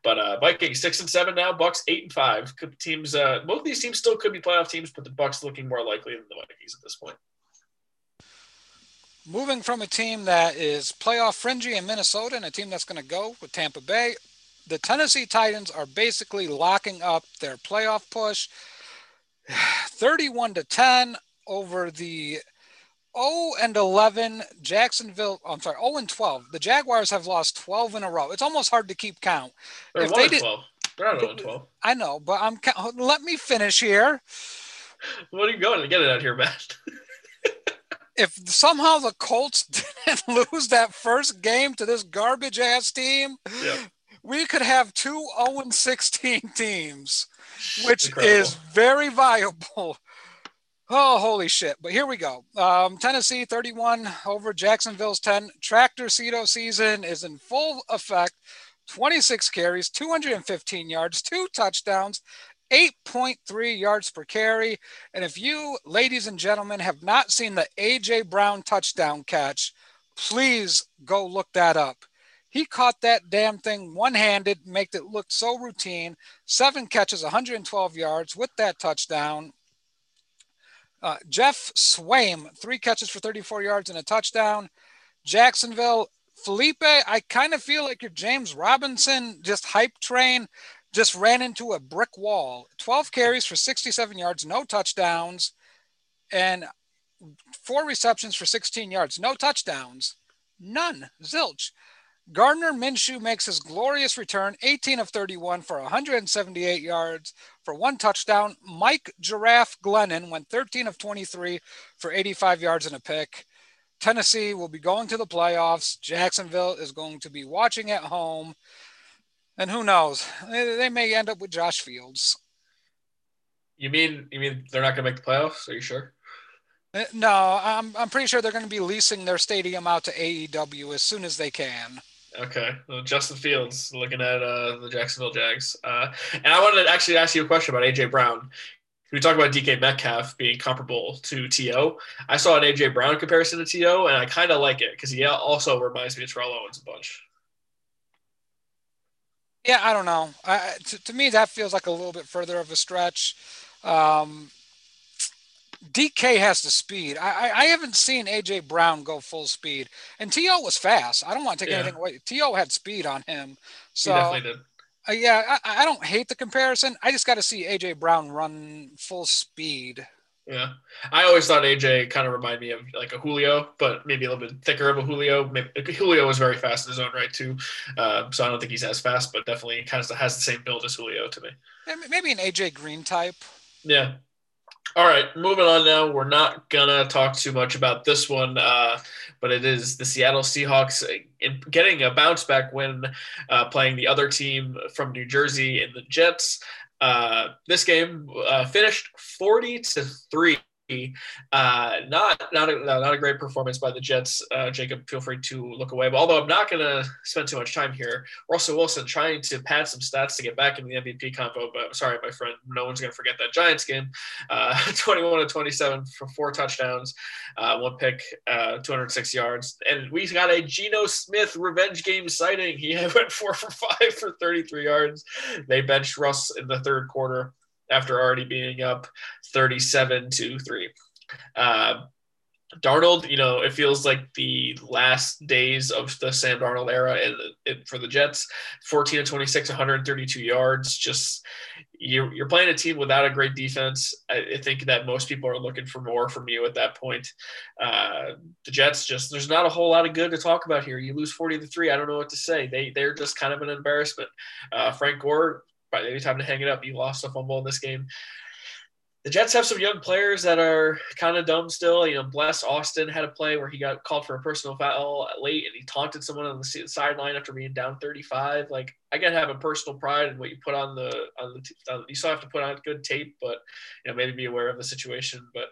But uh, Vikings six and seven now, Bucks eight and five. Could teams, uh, both of these teams still could be playoff teams, but the Bucks looking more likely than the Vikings at this point. Moving from a team that is playoff fringy in Minnesota and a team that's going to go with Tampa Bay, the Tennessee Titans are basically locking up their playoff push, thirty-one to ten over the oh and eleven Jacksonville. I'm sorry, oh and twelve. The Jaguars have lost twelve in a row. It's almost hard to keep count. They're if they did, twelve. They're not oh and twelve. I know, but I'm. Let me finish here. What are you going to get it out here, Matt? If somehow the Colts didn't lose that first game to this garbage ass team, yep, we could have two oh and sixteen teams, which Incredible. Is very viable. Oh, holy shit. But here we go. Um, Tennessee thirty-one over Jacksonville's ten. Tractor Cedo season is in full effect. twenty-six carries, two hundred fifteen yards, two touchdowns, eight point three yards per carry. And if you, ladies and gentlemen, have not seen the A J Brown touchdown catch, please go look that up. He caught that damn thing one-handed, made it look so routine. Seven catches, one hundred twelve yards with that touchdown. Uh, Jeff Swaim, three catches for thirty-four yards and a touchdown. Jacksonville, Felipe, I kind of feel like your James Robinson just hype train just ran into a brick wall. twelve carries for sixty-seven yards, no touchdowns, and four receptions for sixteen yards, no touchdowns. None. Zilch. Gardner Minshew makes his glorious return, eighteen of thirty-one for one hundred seventy-eight yards for one touchdown. Mike Giraffe Glennon went thirteen of twenty-three for eighty-five yards and a pick. Tennessee will be going to the playoffs. Jacksonville is going to be watching at home. And who knows? They may end up with Josh Fields. You mean you mean they're not going to make the playoffs? Are you sure? No, I'm I'm pretty sure they're going to be leasing their stadium out to A E W as soon as they can. Okay, well, Justin Fields looking at uh, the Jacksonville Jags. Uh, and I wanted to actually ask you a question about A J Brown. We talked about D K Metcalf being comparable to T O. I saw an A J Brown comparison to T O, and I kind of like it because he also reminds me of Terrell Owens a bunch. Yeah, I don't know. I, to, to me, that feels like a little bit further of a stretch. Um, D K has the speed. I, I haven't seen A J Brown go full speed, and T O was fast. I don't want to take yeah. anything away. T O had speed on him, so he definitely did. Uh, yeah, I, I don't hate the comparison. I just got to see A J Brown run full speed. Yeah, I always thought A J kind of reminded me of like a Julio, but maybe a little bit thicker of a Julio. Maybe, Julio was very fast in his own right too, uh, so I don't think he's as fast, but definitely kind of has the same build as Julio to me. Maybe an A J Green type. Yeah. All right, moving on now. We're not going to talk too much about this one, uh, but it is the Seattle Seahawks getting a bounce-back win uh, playing the other team from New Jersey in the Jets. Uh, this game uh, finished forty to three. Uh, not not a, not a great performance by the Jets. Uh, Jacob, feel free to look away. But although I'm not going to spend too much time here, Russell Wilson trying to pad some stats to get back into the M V P convo. But sorry, my friend, no one's going to forget that Giants game. Uh, twenty-one to twenty-seven for four touchdowns, uh, one pick, uh, two hundred six yards. And we've got a Geno Smith revenge game sighting. He went four for five for thirty-three yards. They benched Russ in the third quarter after already being up thirty-seven to three. Uh, Darnold, you know, it feels like the last days of the Sam Darnold era in, in, for the Jets, fourteen to twenty-six, one hundred thirty-two yards. Just you're, you're playing a team without a great defense. I, I think that most people are looking for more from you at that point. Uh, the Jets just, there's not a whole lot of good to talk about here. You lose forty to three. I don't know what to say. They, they're just kind of an embarrassment. Uh, Frank Gore, by any time to hang it up, you lost a fumble in this game. The Jets have some young players that are kind of dumb still. You know, Bless Austin had a play where he got called for a personal foul late and he taunted someone on the sideline after being down thirty-five. Like, I gotta have a personal pride in what you put on the on the. Uh, you still have to put on good tape, but you know, maybe be aware of the situation. But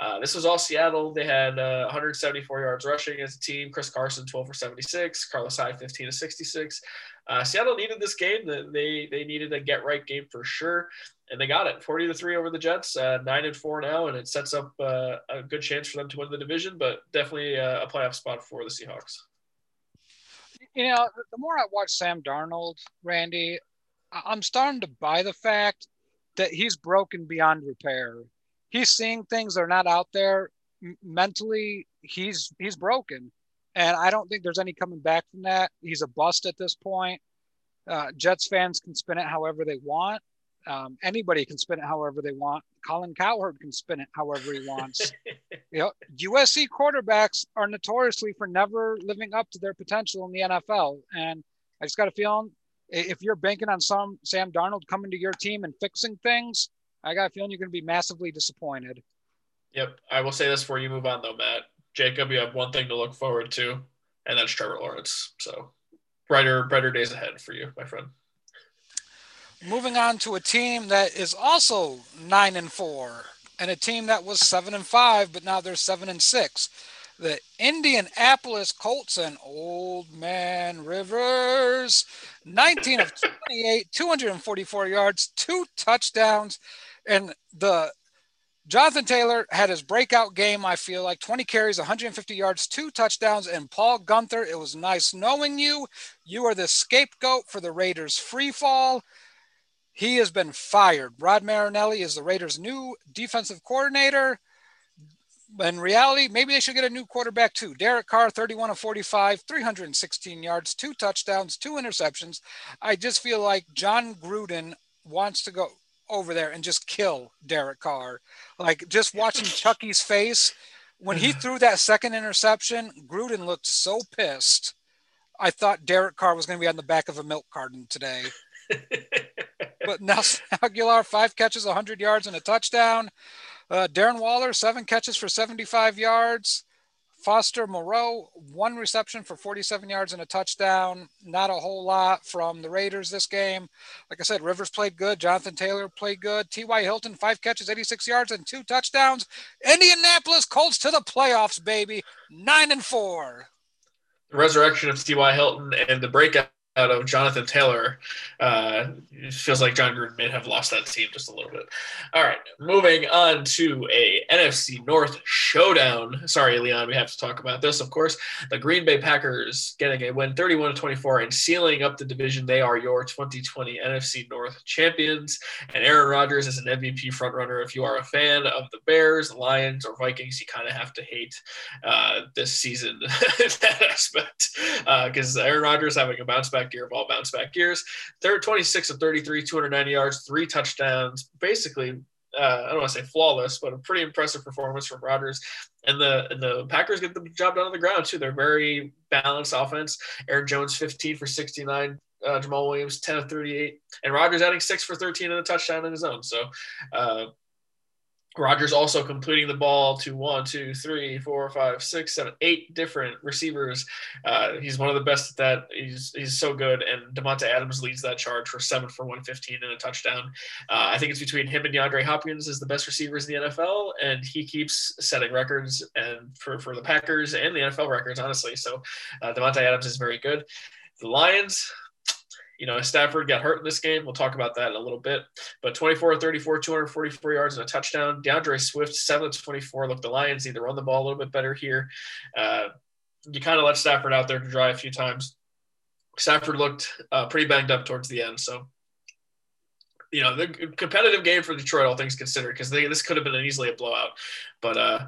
uh, this was all Seattle. They had uh, one hundred seventy-four yards rushing as a team. Chris Carson twelve for seventy-six. Carlos Hyde fifteen to sixty-six. Uh, Seattle needed this game. They they needed a get right game for sure, and they got it. forty to three over the Jets. Uh, nine and four now, and it sets up uh, a good chance for them to win the division, but definitely a, a playoff spot for the Seahawks. You know, the more I watch Sam Darnold, Randy, I'm starting to buy the fact that he's broken beyond repair. He's seeing things that are not out there. Mentally, he's he's broken. And I don't think there's any coming back from that. He's a bust at this point. Uh, Jets fans can spin it however they want. Um, anybody can spin it however they want. Colin Cowherd can spin it however he wants. You know, U S C quarterbacks are notoriously for never living up to their potential in the N F L. And I just got a feeling if you're banking on some Sam Darnold coming to your team and fixing things, I got a feeling you're going to be massively disappointed. Yep. I will say this before you move on though, Matt. Jacob, you have one thing to look forward to, and that's Trevor Lawrence. So brighter, brighter days ahead for you, my friend. Moving on to a team that is also nine and four, and a team that was seven and five, but now they're seven and six. The Indianapolis Colts and Old Man Rivers, nineteen of twenty-eight, two hundred forty-four yards, two touchdowns, and the Jonathan Taylor had his breakout game, I feel like. twenty carries, one hundred fifty yards, two touchdowns. And Paul Gunther, it was nice knowing you. You are the scapegoat for the Raiders' free fall. He has been fired. Rod Marinelli is the Raiders' new defensive coordinator. In reality, maybe they should get a new quarterback too. Derek Carr, thirty-one of forty-five, three hundred sixteen yards, two touchdowns, two interceptions. I just feel like John Gruden wants to go over there and just kill Derek Carr. Like, just watching Chucky's face when he threw that second interception, Gruden looked so pissed. I thought Derek Carr was going to be on the back of a milk carton today. But Nelson Aguilar, five catches, one hundred yards and a touchdown. Uh, Darren Waller, seven catches for seventy-five yards. Foster Moreau, one reception for forty-seven yards and a touchdown. Not a whole lot from the Raiders this game. Like I said, Rivers played good. Jonathan Taylor played good. T Y. Hilton, five catches, eighty-six yards and two touchdowns. Indianapolis Colts to the playoffs, baby. Nine and four. The resurrection of T Y. Hilton and the breakout of Jonathan Taylor. Uh, it feels like John Gruden may have lost that team just a little bit. All right, moving on to a N F C North showdown. Sorry, Leon, we have to talk about this, of course. The Green Bay Packers getting a win thirty-one to twenty-four and sealing up the division. They are your twenty twenty N F C North champions, and Aaron Rodgers is an M V P frontrunner. If you are a fan of the Bears, Lions, or Vikings, you kind of have to hate uh, this season that aspect, because uh, Aaron Rodgers having a bounce back year of all bounce back years. They're twenty-six of thirty-three, two hundred ninety yards, three touchdowns. Basically, uh, I don't want to say flawless, but a pretty impressive performance from Rodgers. And the and the Packers get the job done on the ground too. They're very balanced offense. Aaron Jones, fifteen for sixty-nine. Uh, Jamal Williams, ten of thirty-eight. And Rodgers adding six for thirteen and a touchdown in his own. So, uh, Rodgers also completing the ball to one, two, three, four, five, six, seven, eight different receivers. Uh, he's one of the best at that. He's he's so good. And Devonta Adams leads that charge for seven for one fifteen and a touchdown. Uh, I think it's between him and DeAndre Hopkins as the best receivers in the N F L, and he keeps setting records and for, for the Packers and the N F L records, honestly. So uh, Devonta Adams is very good. The Lions, you know, Stafford got hurt in this game. We'll talk about that in a little bit. But twenty-four of thirty-four, two hundred forty-four yards and a touchdown. DeAndre Swift, seven of twenty-four. Look, the Lions need to run the ball a little bit better here. Uh, you kind of let Stafford out there to dry a few times. Stafford looked uh, pretty banged up towards the end. So, you know, the competitive game for Detroit, all things considered, because this could have been easily a blowout. But uh,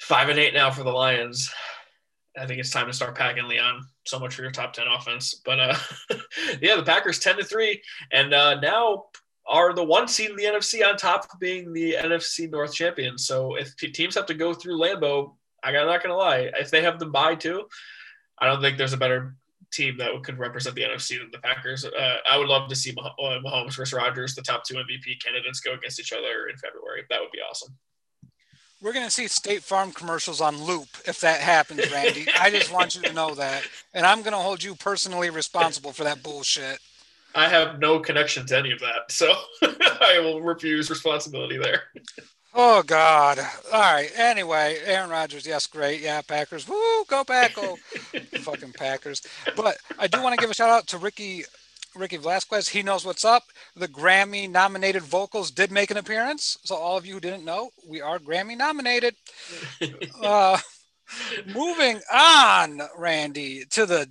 five and eight now for the Lions. I think it's time to start packing, Leon. So much for your top ten offense. But, uh, yeah, the Packers ten to three, and uh, now are the one seed in the N F C on top of being the N F C North champion. So if teams have to go through Lambeau, I'm not going to lie, if they have the bye too, I don't think there's a better team that could represent the N F C than the Packers. Uh, I would love to see Mah- Mahomes versus Rodgers, the top two M V P candidates, go against each other in February. That would be awesome. We're going to see State Farm commercials on loop if that happens, Randy. I just want you to know that. And I'm going to hold you personally responsible for that bullshit. I have no connection to any of that, so I will refuse responsibility there. Oh, God. All right. Anyway, Aaron Rodgers, yes, great. Yeah, Packers. Woo, go Paco. Fucking Packers. But I do want to give a shout-out to Ricky Ricky Velasquez. He knows what's up. The Grammy nominated vocals did make an appearance. So all of you who didn't know, we are Grammy nominated. uh, moving on, Randy, to the,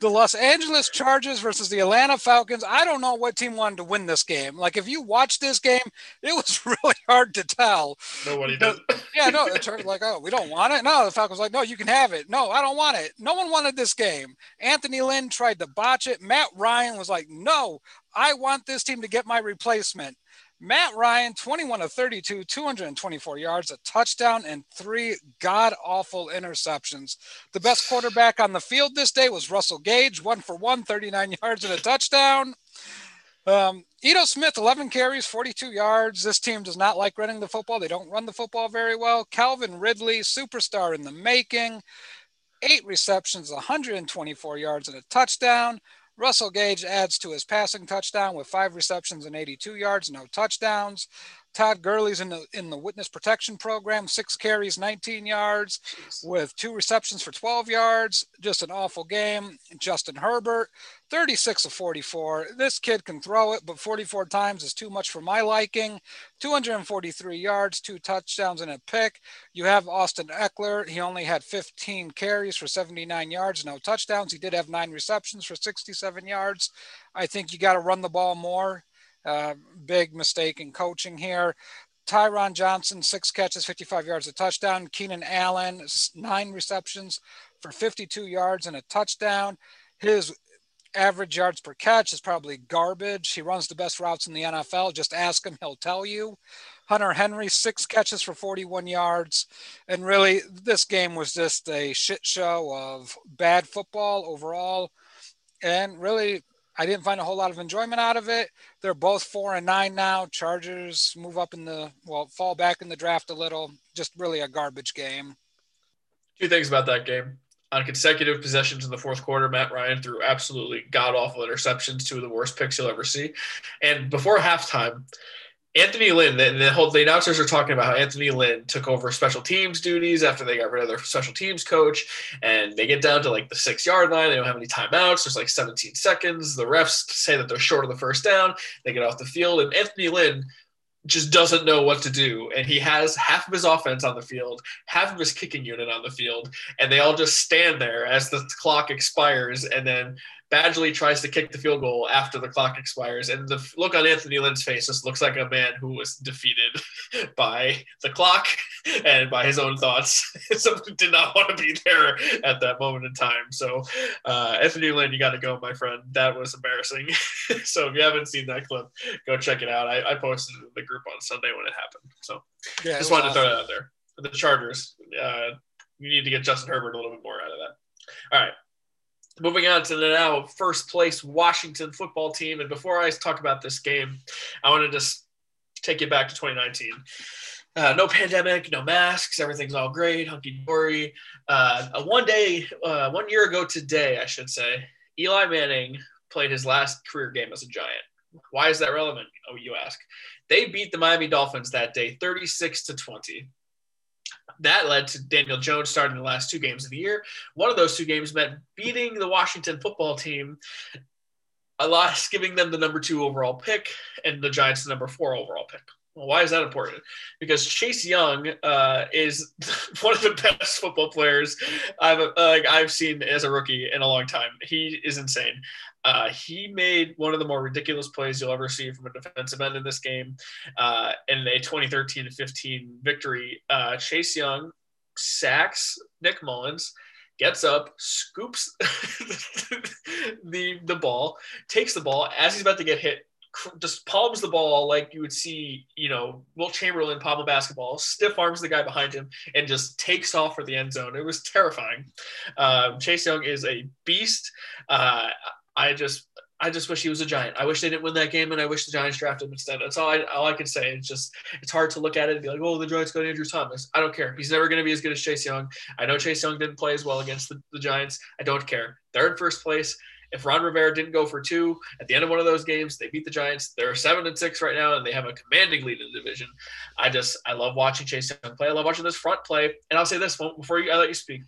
the Los Angeles Chargers versus the Atlanta Falcons. I don't know what team wanted to win this game. Like, if you watched this game, it was really hard to tell. Nobody did. Yeah, no, the Chargers like, oh, we don't want it. No, the Falcons like, no, you can have it. No, I don't want it. No one wanted this game. Anthony Lynn tried to botch it. Matt Ryan was like, no, I want this team to get my replacement. Matt Ryan, twenty-one of thirty-two, two hundred twenty-four yards, a touchdown, and three god-awful interceptions. The best quarterback on the field this day was Russell Gage, one for one, thirty-nine yards and a touchdown. Um, Ito Smith, eleven carries, forty-two yards. This team does not like running the football. They don't run the football very well. Calvin Ridley, superstar in the making, eight receptions, one hundred twenty-four yards, and a touchdown. Russell Gage adds to his passing touchdown with five receptions and eighty-two yards, no touchdowns. Todd Gurley's in the in the witness protection program, six carries, nineteen yards, Jeez. With two receptions for twelve yards. Just an awful game. Justin Herbert, thirty-six of forty-four. This kid can throw it, but forty-four times is too much for my liking. two hundred forty-three yards, two touchdowns and a pick. You have Austin Eckler. He only had fifteen carries for seventy-nine yards, no touchdowns. He did have nine receptions for sixty-seven yards. I think you got to run the ball more. Uh, big mistake in coaching here. Tyron Johnson, six catches, fifty-five yards, a touchdown. Keenan Allen, nine receptions for fifty-two yards and a touchdown. His average yards per catch is probably garbage. He runs the best routes in the N F L. Just ask him, he'll tell you. Hunter Henry, six catches for forty-one yards. And really, this game was just a shit show of bad football overall. And really, I didn't find a whole lot of enjoyment out of it. They're both four and nine now. Chargers move up in the, well, fall back in the draft a little. Just really a garbage game. Two things about that game. On consecutive possessions in the fourth quarter, Matt Ryan threw absolutely god-awful interceptions, two of the worst picks you'll ever see. And before halftime, Anthony Lynn, the, the, whole, the announcers are talking about how Anthony Lynn took over special teams duties after they got rid of their special teams coach, and they get down to like the six-yard line. They don't have any timeouts. There's like seventeen seconds. The refs say that they're short of the first down. They get off the field, and Anthony Lynn just doesn't know what to do, and he has half of his offense on the field, half of his kicking unit on the field, and they all just stand there as the clock expires, and then Badgley tries to kick the field goal after the clock expires, and the look on Anthony Lynn's face just looks like a man who was defeated by the clock and by his own thoughts. Someone did not want to be there at that moment in time. So uh, Anthony Lynn, you got to go, my friend. That was embarrassing. So if you haven't seen that clip, go check it out. I, I posted it in the group on Sunday when it happened. So yeah, just wanted awesome. to throw that out there. For the Chargers, uh, you need to get Justin Herbert a little bit more out of that. All right. Moving on to the now first place Washington football team. And before I talk about this game, I want to just take you back to twenty nineteen. Uh, no pandemic, no masks, everything's all great, hunky-dory. Uh, a one day, uh, one year ago today, I should say, Eli Manning played his last career game as a Giant. Why is that relevant? Oh, you ask. They beat the Miami Dolphins that day, thirty-six to twenty. That led to Daniel Jones starting the last two games of the year. One of those two games meant beating the Washington football team, a loss giving them the number two overall pick and the Giants the number four overall pick. Well, why is that important? Because Chase Young uh, is one of the best football players I've uh, like I've seen as a rookie in a long time. He is insane. Uh, he made one of the more ridiculous plays you'll ever see from a defensive end in this game. Uh, in a twenty thirteen to fifteen victory, uh, Chase Young sacks Nick Mullins, gets up, scoops the the ball, takes the ball as he's about to get hit, just palms the ball like you would see, you know, Wilt Chamberlain palm a basketball, stiff arms the guy behind him, and just takes off for the end zone. It was terrifying. Um, Chase Young is a beast. Uh, I just I just wish he was a Giant. I wish they didn't win that game, and I wish the Giants drafted him instead. That's all I all I can say. It's just it's hard to look at it and be like, oh, the Giants got Andrew Thomas. I don't care. He's never going to be as good as Chase Young. I know Chase Young didn't play as well against the, the Giants. I don't care. They're in first place. If Ron Rivera didn't go for two at the end of one of those games, they beat the Giants. They're seven and six right now, and they have a commanding lead in the division. I just I love watching Chase Young play. I love watching this front play. And I'll say this one before you, I let you speak.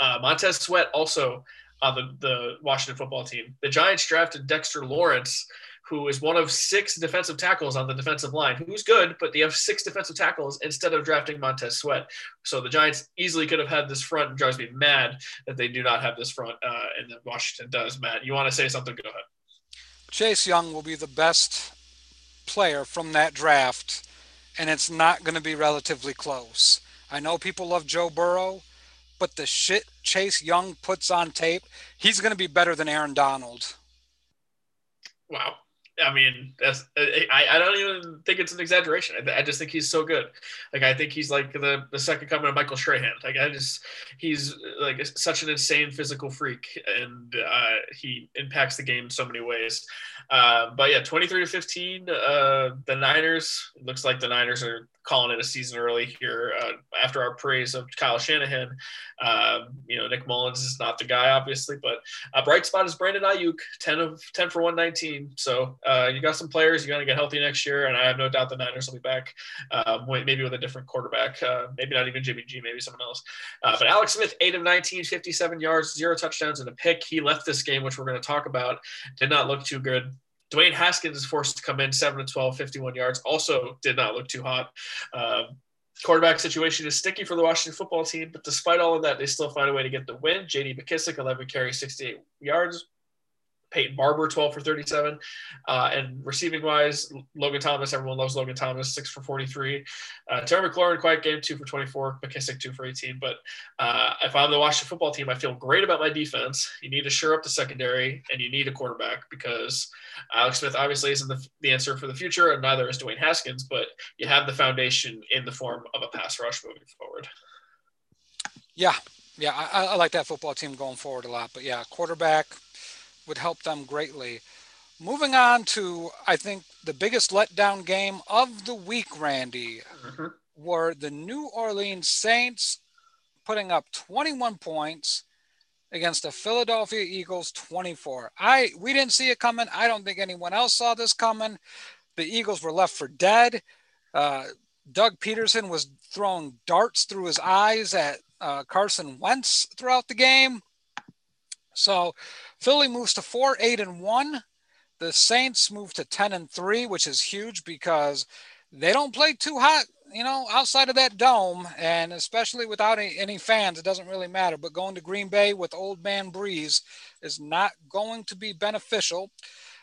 Uh, Montez Sweat also on the, the Washington football team. The Giants drafted Dexter Lawrence, who is one of six defensive tackles on the defensive line, who's good, but they have six defensive tackles instead of drafting Montez Sweat. So the Giants easily could have had this front, and drives me mad that they do not have this front, uh, and that Washington does. Matt, you want to say something? Go ahead. Chase Young will be the best player from that draft, and it's not going to be relatively close. I know people love Joe Burrow, but the shit Chase Young puts on tape, he's going to be better than Aaron Donald. Wow. I mean, that's, I, I don't even think it's an exaggeration. I, I just think he's so good. Like, I think he's like the, the second coming of Michael Strahan. Like, I just, he's like such an insane physical freak, and uh, he impacts the game in so many ways. Uh, but yeah, twenty-three to fifteen, uh, the Niners, it looks like the Niners are calling it a season early here uh, after our praise of Kyle Shanahan. Um, you know, Nick Mullins is not the guy, obviously, but a bright spot is Brandon Ayuk, ten of ten for one nineteen. So uh, you got some players. You're going to get healthy next year, and I have no doubt the Niners will be back, um, maybe with a different quarterback, uh, maybe not even Jimmy G, maybe someone else. Uh, but Alex Smith, eight of nineteen, fifty-seven yards, zero touchdowns, and a pick. He left this game, which we're going to talk about. Did not look too good. Dwayne Haskins is forced to come in, seven of twelve, fifty-one yards. Also did not look too hot. Um, quarterback situation is sticky for the Washington football team, but despite all of that, they still find a way to get the win. J D McKissic, eleven carries, sixty-eight yards. Peyton Barber, twelve for thirty-seven. Uh, and receiving-wise, Logan Thomas, everyone loves Logan Thomas, six for forty-three. Uh, Terry McLaurin, quiet game, two for twenty-four. McKissic, two for eighteen. But uh, if I'm the Washington football team, I feel great about my defense. You need to shore up the secondary, and you need a quarterback because Alex Smith obviously isn't the, the answer for the future, and neither is Dwayne Haskins, but you have the foundation in the form of a pass rush moving forward. Yeah, yeah, I, I like that football team going forward a lot. But, yeah, quarterback – would help them greatly. Moving on to, I think, the biggest letdown game of the week, Randy, mm-hmm. were the New Orleans Saints putting up twenty-one points against the Philadelphia Eagles, twenty-four. I we didn't see it coming. I don't think anyone else saw this coming. The Eagles were left for dead. Uh, Doug Peterson was throwing darts through his eyes at uh, Carson Wentz throughout the game. So Philly moves to four, eight, and one. The Saints move to ten and three, which is huge because they don't play too hot, you know, outside of that dome. And especially without any, any fans, it doesn't really matter. But going to Green Bay with old man Breeze is not going to be beneficial.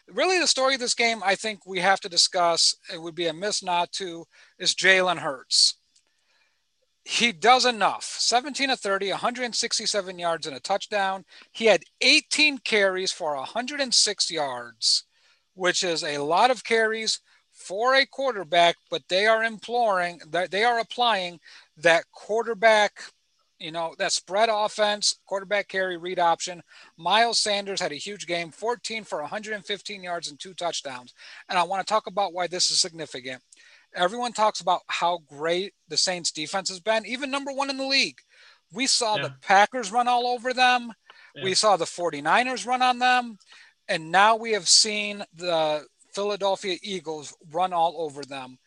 Really, the story of this game, I think we have to discuss, it would be a miss not to, is Jalen Hurts. He does enough. seventeen of thirty, one hundred sixty-seven yards and a touchdown. He had eighteen carries for one hundred six yards, which is a lot of carries for a quarterback, but they are imploring that they are applying that quarterback, you know, that spread offense, quarterback carry read option. Miles Sanders had a huge game, fourteen for one hundred fifteen yards and two touchdowns. And I want to talk about why this is significant. Everyone talks about how great the Saints defense has been, even number one in the league. We saw yeah. the Packers run all over them. Yeah. We saw the 49ers run on them. And now we have seen the Philadelphia Eagles run all over them.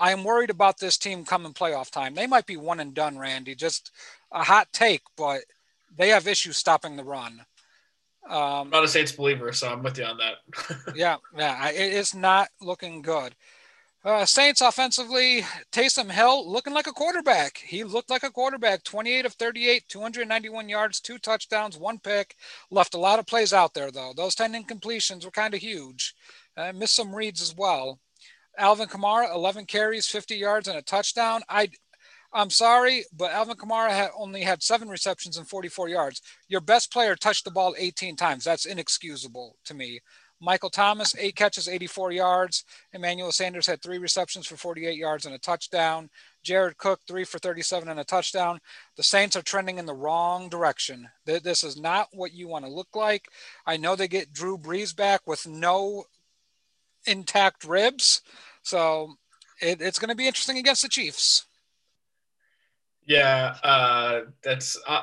I am worried about this team coming playoff time. They might be one and done, Randy. Just a hot take, but they have issues stopping the run. Um, I'm not a Saints believer, so I'm with you on that. yeah, yeah, it's not looking good. Uh, Saints offensively, Taysom Hill looking like a quarterback. He looked like a quarterback, twenty-eight of thirty-eight, two hundred ninety-one yards, two touchdowns, one pick. Left a lot of plays out there, though. Those ten incompletions were kind of huge. Uh, missed some reads as well. Alvin Kamara, eleven carries, fifty yards, and a touchdown. I, I'm sorry, but Alvin Kamara had only had seven receptions and forty-four yards. Your best player touched the ball eighteen times. That's inexcusable to me. Michael Thomas, eight catches, eighty-four yards. Emmanuel Sanders had three receptions for forty-eight yards and a touchdown. Jared Cook, three for thirty-seven and a touchdown. The Saints are trending in the wrong direction. This is not what you want to look like. I know they get Drew Brees back with no intact ribs. So it, it's going to be interesting against the Chiefs. Yeah, uh, that's uh,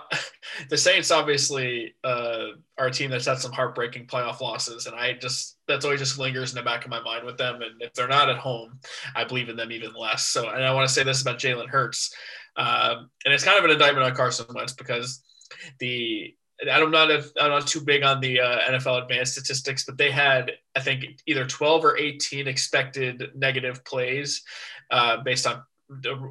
the Saints. Obviously, uh, are a team that's had some heartbreaking playoff losses, and I just that's always just lingers in the back of my mind with them. And if they're not at home, I believe in them even less. So, and I want to say this about Jalen Hurts, um, and it's kind of an indictment on Carson Wentz because the I'm not a, I'm not too big on the uh, N F L advanced statistics, but they had I think either twelve or eighteen expected negative plays uh, based on.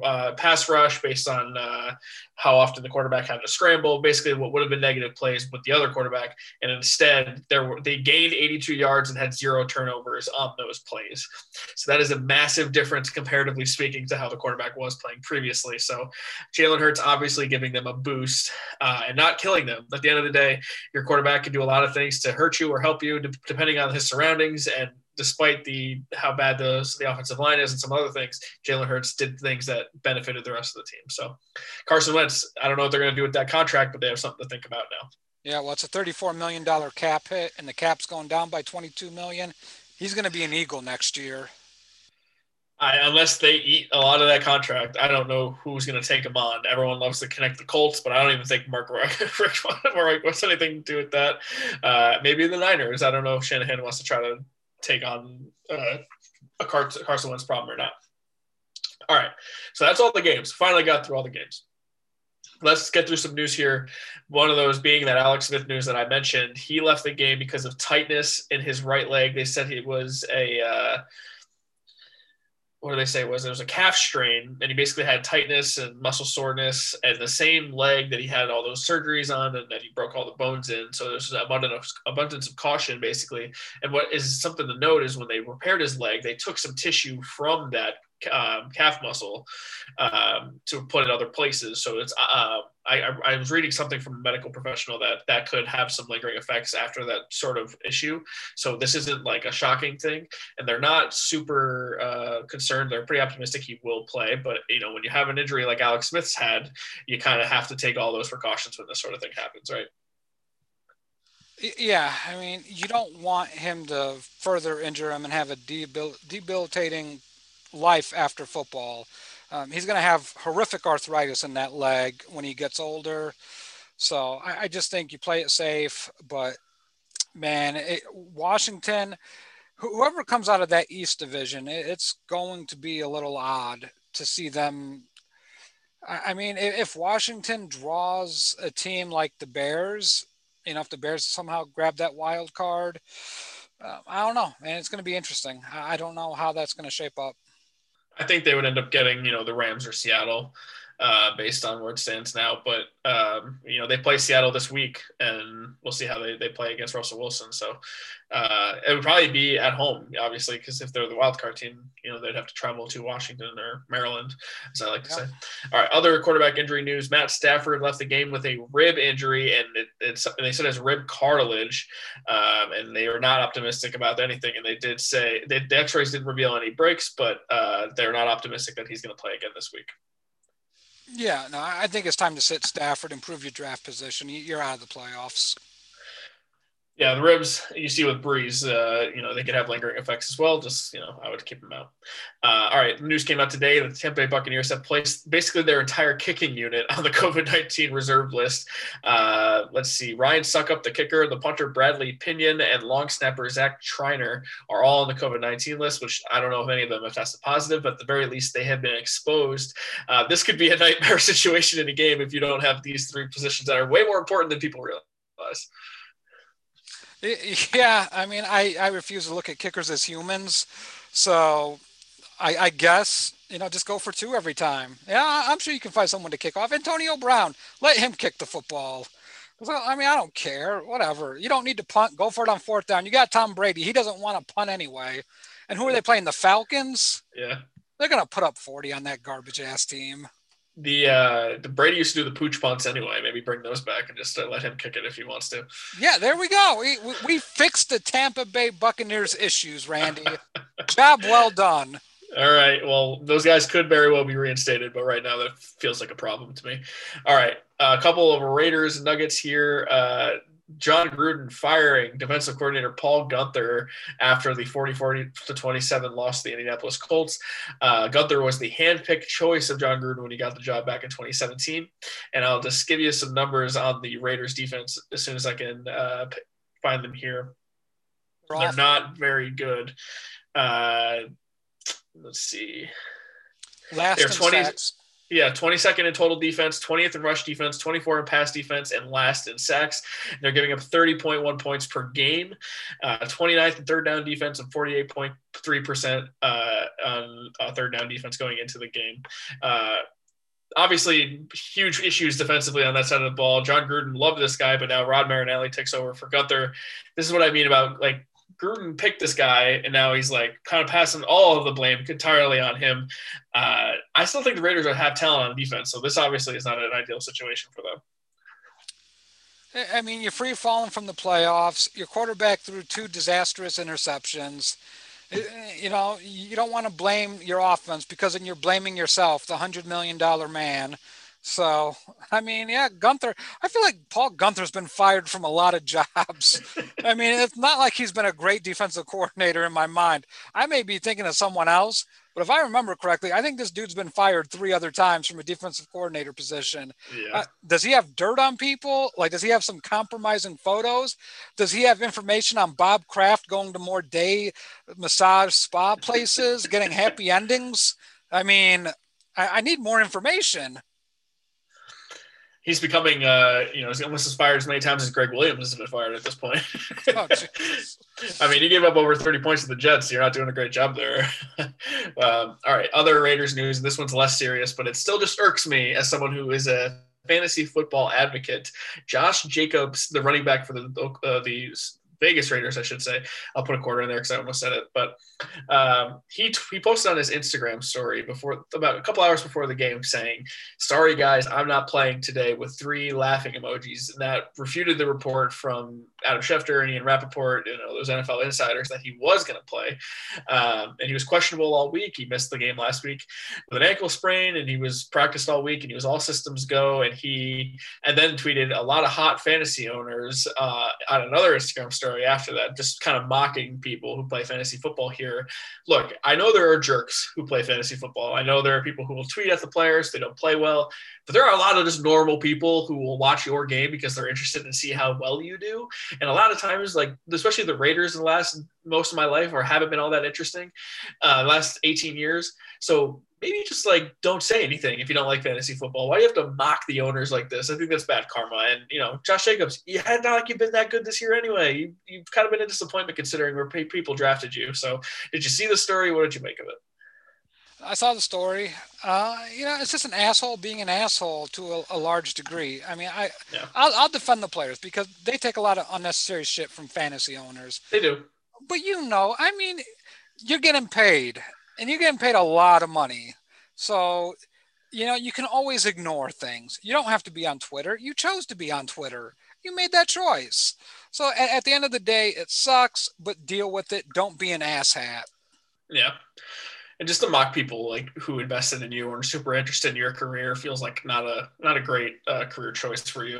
Uh, pass rush based on uh, how often the quarterback had to scramble, basically what would have been negative plays with the other quarterback. And instead there were, they gained eighty-two yards and had zero turnovers on those plays. So that is a massive difference comparatively speaking to how the quarterback was playing previously. So Jalen Hurts obviously giving them a boost uh, and not killing them. At the end of the day, your quarterback can do a lot of things to hurt you or help you de- depending on his surroundings. And despite the how bad the, the offensive line is and some other things, Jalen Hurts did things that benefited the rest of the team. So Carson Wentz, I don't know what they're going to do with that contract, but they have something to think about now. Yeah, well, it's a thirty-four million dollars cap hit, and the cap's going down by twenty-two million dollars. He's going to be an Eagle next year. I, unless they eat a lot of that contract, I don't know who's going to take him on. Everyone loves to connect the Colts, but I don't even think Mark Richtman wants anything to do with that. Uh, maybe the Niners. I don't know if Shanahan wants to try to take on uh, a Carson Wentz problem or not. All right, so that's all the games. Finally got through all the games. Let's get through some news here. One of those being that Alex Smith news that I mentioned. He left the game because of tightness in his right leg. They said it was a uh, – what do they say it was? There was a calf strain, and he basically had tightness and muscle soreness and the same leg that he had all those surgeries on and that he broke all the bones in. So there's an abundance, abundance of caution, basically. And what is something to note is when they repaired his leg, they took some tissue from that um, calf muscle um, to put in other places. So it's uh, I, I was reading something from a medical professional that that could have some lingering effects after that sort of issue. So this isn't like a shocking thing, and they're not super uh, concerned. They're pretty optimistic he will play, but you know, when you have an injury like Alex Smith's had, you kind of have to take all those precautions when this sort of thing happens, right? Yeah. I mean, you don't want him to further injure him and have a debil- debilitating life after football. Um, he's going to have horrific arthritis in that leg when he gets older. So I, I just think you play it safe. But, man, it, Washington, whoever comes out of that East Division, it, it's going to be a little odd to see them. I, I mean, if Washington draws a team like the Bears, you know, if the Bears somehow grab that wild card, uh, I don't know. And it's going to be interesting. I, I don't know how that's going to shape up. I think they would end up getting, you know, the Rams or Seattle uh, based on where it stands now. But, um, you know, they play Seattle this week, and we'll see how they, they play against Russell Wilson. So uh, it would probably be at home, obviously, because if they're the wildcard team, you know, they'd have to travel to Washington or Maryland, as I like to yeah. say. All right, other quarterback injury news. Matt Stafford left the game with a rib injury, and it, it's and they said it's rib cartilage, um, and they are not optimistic about anything. And they did say – the x-rays didn't reveal any breaks, but uh, they're not optimistic that he's going to play again this week. Yeah, no, I think it's time to sit Stafford, improve your draft position. You're out of the playoffs. Yeah, the ribs you see with Breeze, uh, you know, they could have lingering effects as well. Just, you know, I would keep them out. Uh, all right, the news came out today that the Tampa Bay Buccaneers have placed basically their entire kicking unit on the COVID nineteen reserve list. Uh, let's see, Ryan Suckup, the kicker, the punter Bradley Pinion, and long snapper Zach Treiner are all on the COVID nineteen list, which I don't know if any of them have tested positive, but at the very least they have been exposed. Uh, this could be a nightmare situation in a game if you don't have these three positions that are way more important than people realize. Yeah, I mean, I, I refuse to look at kickers as humans, so I, I guess, you know, just go for two every time. Yeah, I'm sure you can find someone to kick off. Antonio Brown, let him kick the football. So, I mean, I don't care, whatever. You don't need to punt. Go for it on fourth down. You got Tom Brady. He doesn't want to punt anyway. And who are they playing, the Falcons? Yeah. They're going to put up forty on that garbage-ass team. The uh, the Brady used to do the pooch punts anyway. Maybe bring those back and just uh, let him kick it if he wants to. Yeah, there we go. We we, we fixed the Tampa Bay Buccaneers issues, Randy. Job well done. All right. Well, those guys could very well be reinstated, but right now that feels like a problem to me. All right. Uh, a couple of Raiders nuggets here. Uh, John Gruden firing defensive coordinator Paul Gunther after the forty to twenty-seven loss to the Indianapolis Colts. Uh, Gunther was the handpicked choice of John Gruden when he got the job back in twenty seventeen. And I'll just give you some numbers on the Raiders defense as soon as I can uh, find them here. They're, They're not very good. Uh, let's see. Last They're in twenty- sacks. Yeah, twenty-second in total defense, twentieth in rush defense, twenty-fourth in pass defense, and last in sacks. They're giving up thirty point one points per game, uh, twenty-ninth in third down defense, and forty-eight point three percent uh, on uh, third down defense going into the game. Uh, obviously, huge issues defensively on that side of the ball. John Gruden loved this guy, but now Rod Marinelli takes over for Gunther. This is what I mean about, like, Gruden picked this guy, and now he's like kind of passing all of the blame entirely on him. Uh, I still think the Raiders have talent on defense, so this obviously is not an ideal situation for them. I mean, you're free falling from the playoffs. Your quarterback threw two disastrous interceptions. You know, you don't want to blame your offense because then you're blaming yourself, the one hundred million dollars man. So, I mean, yeah, Gunther, I feel like Paul Gunther's been fired from a lot of jobs. I mean, it's not like he's been a great defensive coordinator in my mind. I may be thinking of someone else, But if I remember correctly, I think this dude's been fired three other times from a defensive coordinator position. Yeah. Uh, does he have dirt on people? Like, does he have some compromising photos? Does he have information on Bob Kraft going to more day massage spa places, getting happy endings? I mean, I, I need more information. He's becoming, uh, you know, he's almost as fired as many times as Greg Williams has been fired at this point. Oh, I mean, he gave up over thirty points to the Jets. So you're not doing a great job there. um, all right. Other Raiders news. This one's less serious, but it still just irks me as someone who is a fantasy football advocate. Josh Jacobs, the running back for the, uh, the Vegas Raiders, I should say. I'll put a quarter in there because I almost said it. But um, he he posted on his Instagram story before about a couple hours before the game saying, "Sorry guys, I'm not playing today," with three laughing emojis, and that refuted the report from Adam Schefter and Ian Rappaport, you know, those N F L insiders, that he was going to play. Um, and he was questionable all week. He missed the game last week with an ankle sprain, and he was practiced all week, and he was all systems go. And he and then tweeted a lot of hot fantasy owners uh, on another Instagram story after that, just kind of mocking people who play fantasy football here. Look, I know there are jerks who play fantasy football. I know there are people who will tweet at the players. They don't play well. But there are a lot of just normal people who will watch your game because they're interested in see how well you do. And a lot of times, like, especially the Raiders in the last most of my life or haven't been all that interesting uh, last eighteen years. So maybe just, like, don't say anything if you don't like fantasy football. Why do you have to mock the owners like this? I think that's bad karma. And, you know, Josh Jacobs, you had not like you've been that good this year anyway. You, you've kind of been a disappointment considering where people drafted you. So did you see the story? What did you make of it? I saw the story. Uh, you know, it's just an asshole being an asshole to a, a large degree. I mean, I, yeah. I'll, I'll defend the players because they take a lot of unnecessary shit from fantasy owners. They do. But, you know, I mean, you're getting paid. And you're getting paid a lot of money. So, you know, you can always ignore things. You don't have to be on Twitter. You chose to be on Twitter. You made that choice. So at, at the end of the day, it sucks, but deal with it. Don't be an asshat. Yeah. And just to mock people like who invested in you or are super interested in your career feels like not a not a great uh, career choice for you.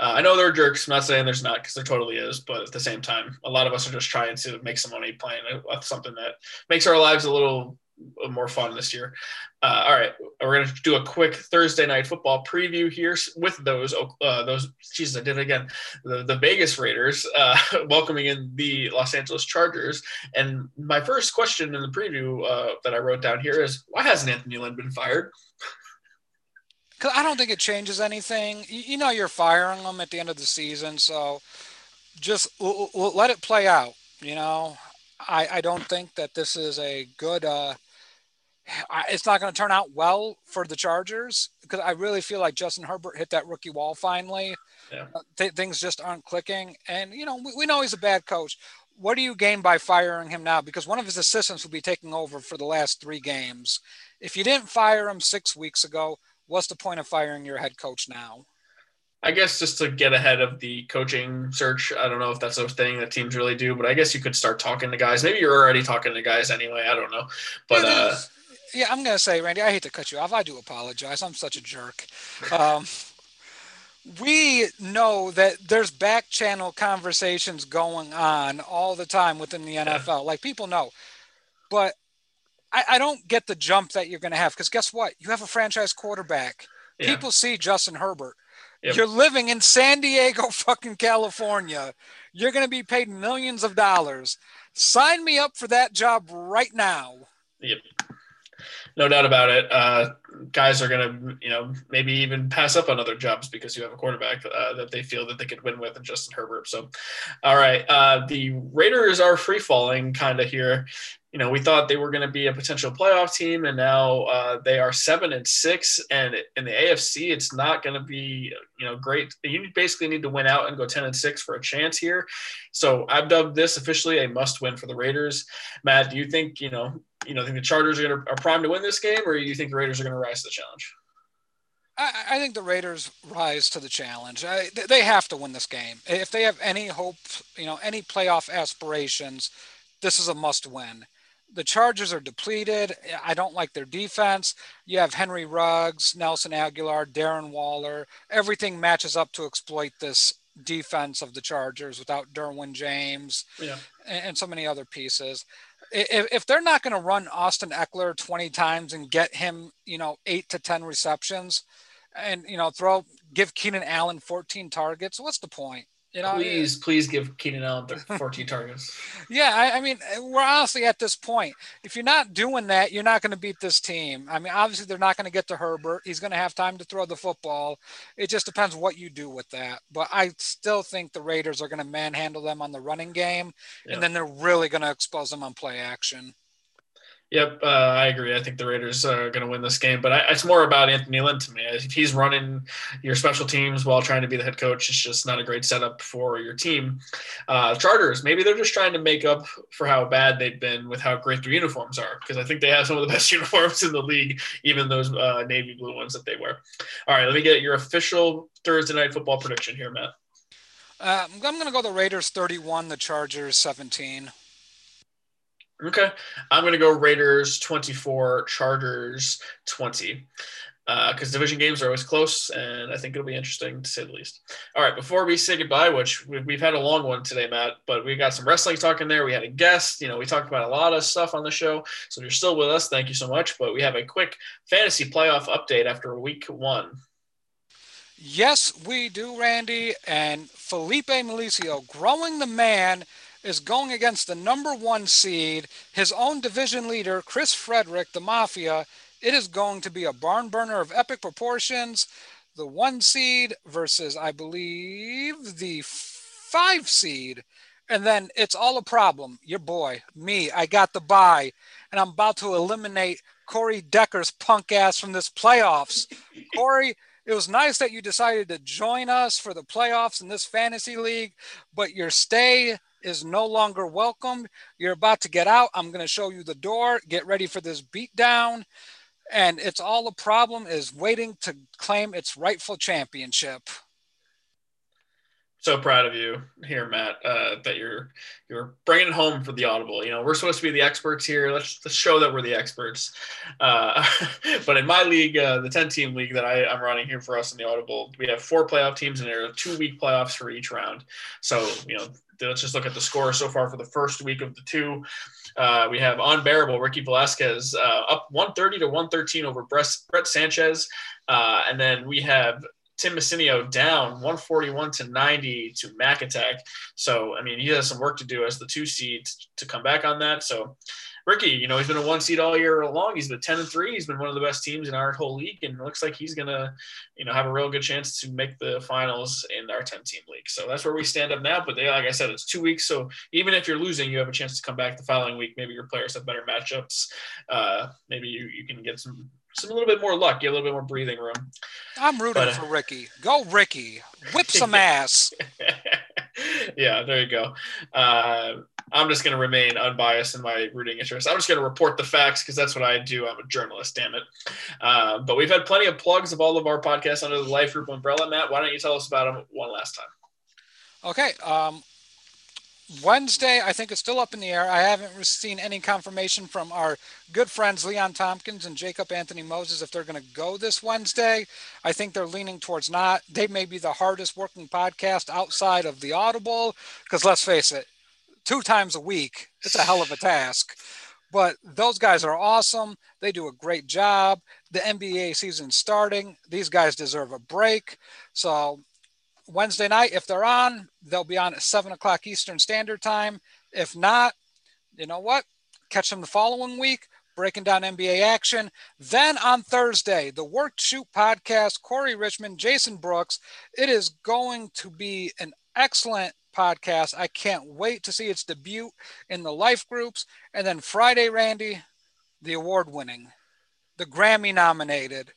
Uh, I know they're jerks. I'm not saying there's not, because there totally is. But at the same time, a lot of us are just trying to make some money playing something that makes our lives a little more fun this year. Uh, all right, we're going to do a quick Thursday night football preview here with those uh, those Jesus, I did it again. The, the Vegas Raiders uh, welcoming in the Los Angeles Chargers. And my first question in the preview uh, that I wrote down here is, why hasn't Anthony Lynn been fired? Because I don't think it changes anything. You know, you're firing them at the end of the season, so just l- l- let it play out. You know, I, I don't think that this is a good. Uh, It's not going to turn out well for the Chargers because I really feel like Justin Herbert hit that rookie wall finally. Yeah. Uh, th- things just aren't clicking. And, you know, we, we know he's a bad coach. What do you gain by firing him now? Because one of his assistants will be taking over for the last three games. If you didn't fire him six weeks ago, what's the point of firing your head coach now? I guess just to get ahead of the coaching search. I don't know if that's a thing that teams really do, but I guess you could start talking to guys. Maybe you're already talking to guys anyway. I don't know. But, uh, yeah, I'm going to say, Randy, I hate to cut you off. I do apologize. I'm such a jerk. Um, we know that there's back channel conversations going on all the time within the N F L. Yeah. Like, people know, but I, I don't get the jump that you're going to have. Cause guess what? You have a franchise quarterback. Yeah. People see Justin Herbert. Yep. You're living in San Diego, fucking California. You're going to be paid millions of dollars. Sign me up for that job right now. Yep. No doubt about it. Uh, guys are going to, you know, maybe even pass up on other jobs because you have a quarterback uh, that they feel that they could win with in Justin Herbert. So, all right. Uh, the Raiders are free falling kind of here. You know, we thought they were going to be a potential playoff team, and now uh, they are seven and six. And in the A F C, it's not going to be, you know, great. You basically need to win out and go ten and six for a chance here. So I've dubbed this officially a must-win for the Raiders. Matt, do you think, you know, you know, think the Chargers are, gonna, are primed to win this game, or do you think the Raiders are going to rise to the challenge? I, I think the Raiders rise to the challenge. I, they have to win this game if they have any hope. You know, any playoff aspirations. This is a must-win. The Chargers are depleted. I don't like their defense. You have Henry Ruggs, Nelson Aguilar, Darren Waller. Everything matches up to exploit this defense of the Chargers without Derwin James yeah. and, and so many other pieces. If, if they're not going to run Austin Eckler twenty times and get him, you know, eight to ten receptions and, you know, throw, give Keenan Allen fourteen targets, what's the point? You know, please, please give Keenan Allen fourteen targets. Yeah, I, I mean, we're honestly at this point. If you're not doing that, you're not going to beat this team. I mean, obviously, they're not going to get to Herbert. He's going to have time to throw the football. It just depends what you do with that. But I still think the Raiders are going to manhandle them on the running game, yeah. and then they're really going to expose them on play action. Yep, uh, I agree. I think the Raiders are going to win this game, but I, it's more about Anthony Lynn to me. If he's running your special teams while trying to be the head coach, it's just not a great setup for your team. Uh, Chargers, maybe they're just trying to make up for how bad they've been with how great their uniforms are, because I think they have some of the best uniforms in the league, even those uh, navy blue ones that they wear. All right, let me get your official Thursday Night Football prediction here, Matt. Uh, I'm going to go the Raiders thirty-one, the Chargers seventeen. Okay. I'm going to go Raiders twenty-four, Chargers twenty, because uh, division games are always close, and I think it'll be interesting to say the least. All right, before we say goodbye, which we've, we've had a long one today, Matt, but we got some wrestling talk in there. We had a guest. You know, we talked about a lot of stuff on the show, so if you're still with us, thank you so much. But we have a quick fantasy playoff update after week one. Yes, we do, Randy. And Felipe Melicio, growing the man, is going against the number one seed, his own division leader, Chris Frederick, the Mafia. It is going to be a barn burner of epic proportions. The one seed versus, I believe, the five seed. And then it's all a problem. Your boy, me, I got the bye. And I'm about to eliminate Corey Decker's punk ass from this playoffs. Corey, it was nice that you decided to join us for the playoffs in this fantasy league, but your stay is no longer welcome. You're about to get out. I'm going to show you the door. Get ready for this beatdown. And it's all a problem is waiting to claim its rightful championship. So proud of you here, Matt, uh, that you're you're bringing it home for the audible. You know, we're supposed to be the experts here. Let's, let's show that we're the experts. Uh, but in my league, uh, the ten-team league that I, I'm running here for us in the audible, we have four playoff teams, and there are two-week playoffs for each round. So, you know, let's just look at the score so far for the first week of the two. Uh, we have Unbearable Ricky Velasquez uh, up one thirty to one thirteen over Brett Sanchez. Uh, and then we have Tim Messinio down one forty-one to ninety to Mac Attack. So, I mean, he has some work to do as the two seed to come back on that. So Ricky, you know, he's been a one seed all year long. He's been ten and three. He's been one of the best teams in our whole league. And it looks like he's going to, you know, have a real good chance to make the finals in our ten team league. So that's where we stand up now. But they, like I said, it's two weeks. So even if you're losing, you have a chance to come back the following week. Maybe your players have better matchups. Uh, maybe you, you can get some, some, a little bit more luck, get a little bit more breathing room. I'm rooting but, uh, for Ricky. Go Ricky, whip some ass. Yeah, there you go. Uh, I'm just going to remain unbiased in my rooting interest. I'm just going to report the facts because that's what I do. I'm a journalist, damn it. Uh, but we've had plenty of plugs of all of our podcasts under the Life Group umbrella. Matt, why don't you tell us about them one last time? Okay. Um, Wednesday, I think it's still up in the air. I haven't seen any confirmation from our good friends Leon Tompkins and Jacob Anthony Moses if they're going to go this Wednesday. I think they're leaning towards not. They may be the hardest working podcast outside of the Audible because, let's face it, two times a week, it's a hell of a task. But those guys are awesome. They do a great job. The N B A season's starting. These guys deserve a break. So Wednesday night, if they're on, they'll be on at seven o'clock Eastern Standard Time. If not, you know what? Catch them the following week, breaking down N B A action. Then on Thursday, the Work Shoot Podcast, Corey Richmond, Jason Brooks. It is going to be an excellent podcast. I can't wait to see its debut in the Life Groups. And then Friday, Randy, the award winning, the Grammy nominated,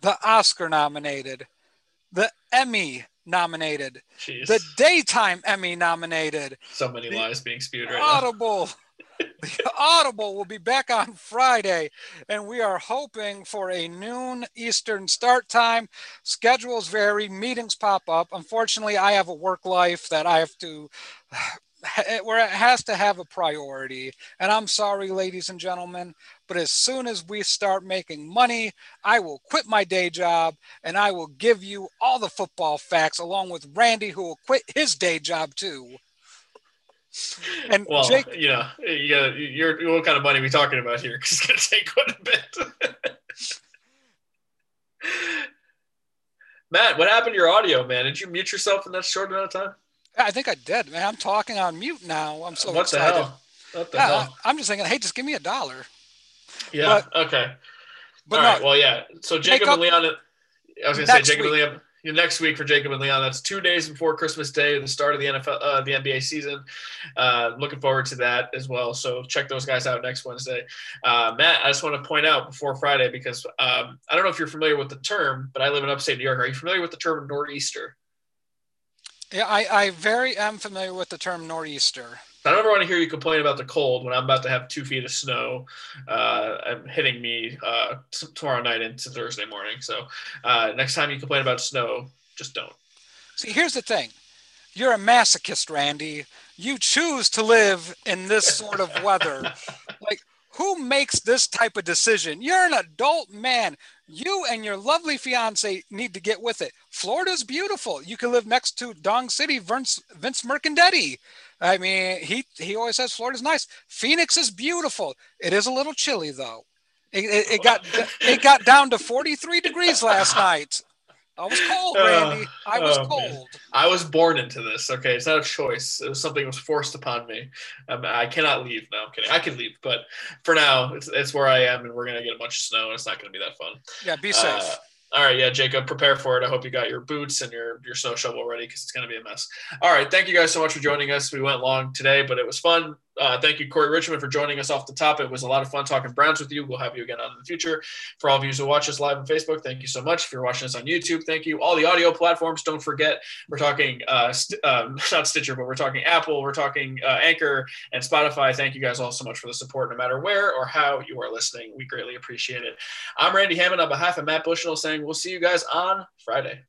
the Oscar nominated, the Emmy nominated, Jeez. The daytime Emmy nominated. So many the lies being spewed right Audible. Now. The Audible will be back on Friday, and we are hoping for a noon Eastern start time. Schedules vary, meetings pop up. Unfortunately, I have a work life that I have to, where it has to have a priority. And I'm sorry, ladies and gentlemen, But as soon as we start making money, I will quit my day job and I will give you all the football facts, along with Randy, who will quit his day job too. And well, Jake, you know, you gotta, you're, what kind of money are we talking about here? Because it's going to take quite a bit. Matt, what happened to your audio, man? Did you mute yourself in that short amount of time? I think I did, man. I'm talking on mute now. I'm so what excited. The hell? What the yeah, hell? I'm just thinking, hey, just give me a dollar. Yeah. But, okay. But all right. No, well, yeah. So Jacob and Leon. I was going to say Jacob week. and Leon. Next week for Jacob and Leon. That's two days before Christmas Day, the start of the N F L, uh, the N B A season. Uh, looking forward to that as well. So check those guys out next Wednesday. Uh, Matt, I just want to point out before Friday, because um, I don't know if you're familiar with the term, but I live in upstate New York. Are you familiar with the term nor'easter? Yeah, I, I very am familiar with the term nor'easter. I don't ever want to hear you complain about the cold when I'm about to have two feet of snow uh, hitting me uh, t- tomorrow night into Thursday morning. So uh, next time you complain about snow, just don't. See, here's the thing. You're a masochist, Randy. You choose to live in this sort of weather. Like, who makes this type of decision? You're an adult man. You and your lovely fiance need to get with it. Florida's beautiful. You can live next to Dong City, Vince, Vince Mercandetti. I mean, he, he always says Florida's nice. Phoenix is beautiful. It is a little chilly, though. It, it, it got it got down to forty-three degrees last night. I was cold, Randy. I was oh, cold. Man. I was born into this. Okay, it's not a choice. It was something that was forced upon me. Um, I cannot leave. No, I'm kidding. I can leave, but for now, it's it's where I am, and we're gonna get a bunch of snow, and it's not gonna be that fun. Yeah, be safe. Uh, all right, yeah, Jacob, prepare for it. I hope you got your boots and your your snow shovel ready, because it's gonna be a mess. All right, thank you guys so much for joining us. We went long today, but it was fun. Uh, thank you, Corey Richmond, for joining us off the top. It was a lot of fun talking Browns with you. We'll have you again on in the future. For all of you who watch us live on Facebook, thank you so much. If you're watching us on YouTube, thank you. All the audio platforms, don't forget, we're talking uh, st- um, not Stitcher, but we're talking Apple, we're talking uh, Anchor and Spotify. Thank you guys all so much for the support, no matter where or how you are listening. We greatly appreciate it. I'm Randy Hammond on behalf of Matt Bushnell, saying we'll see you guys on Friday.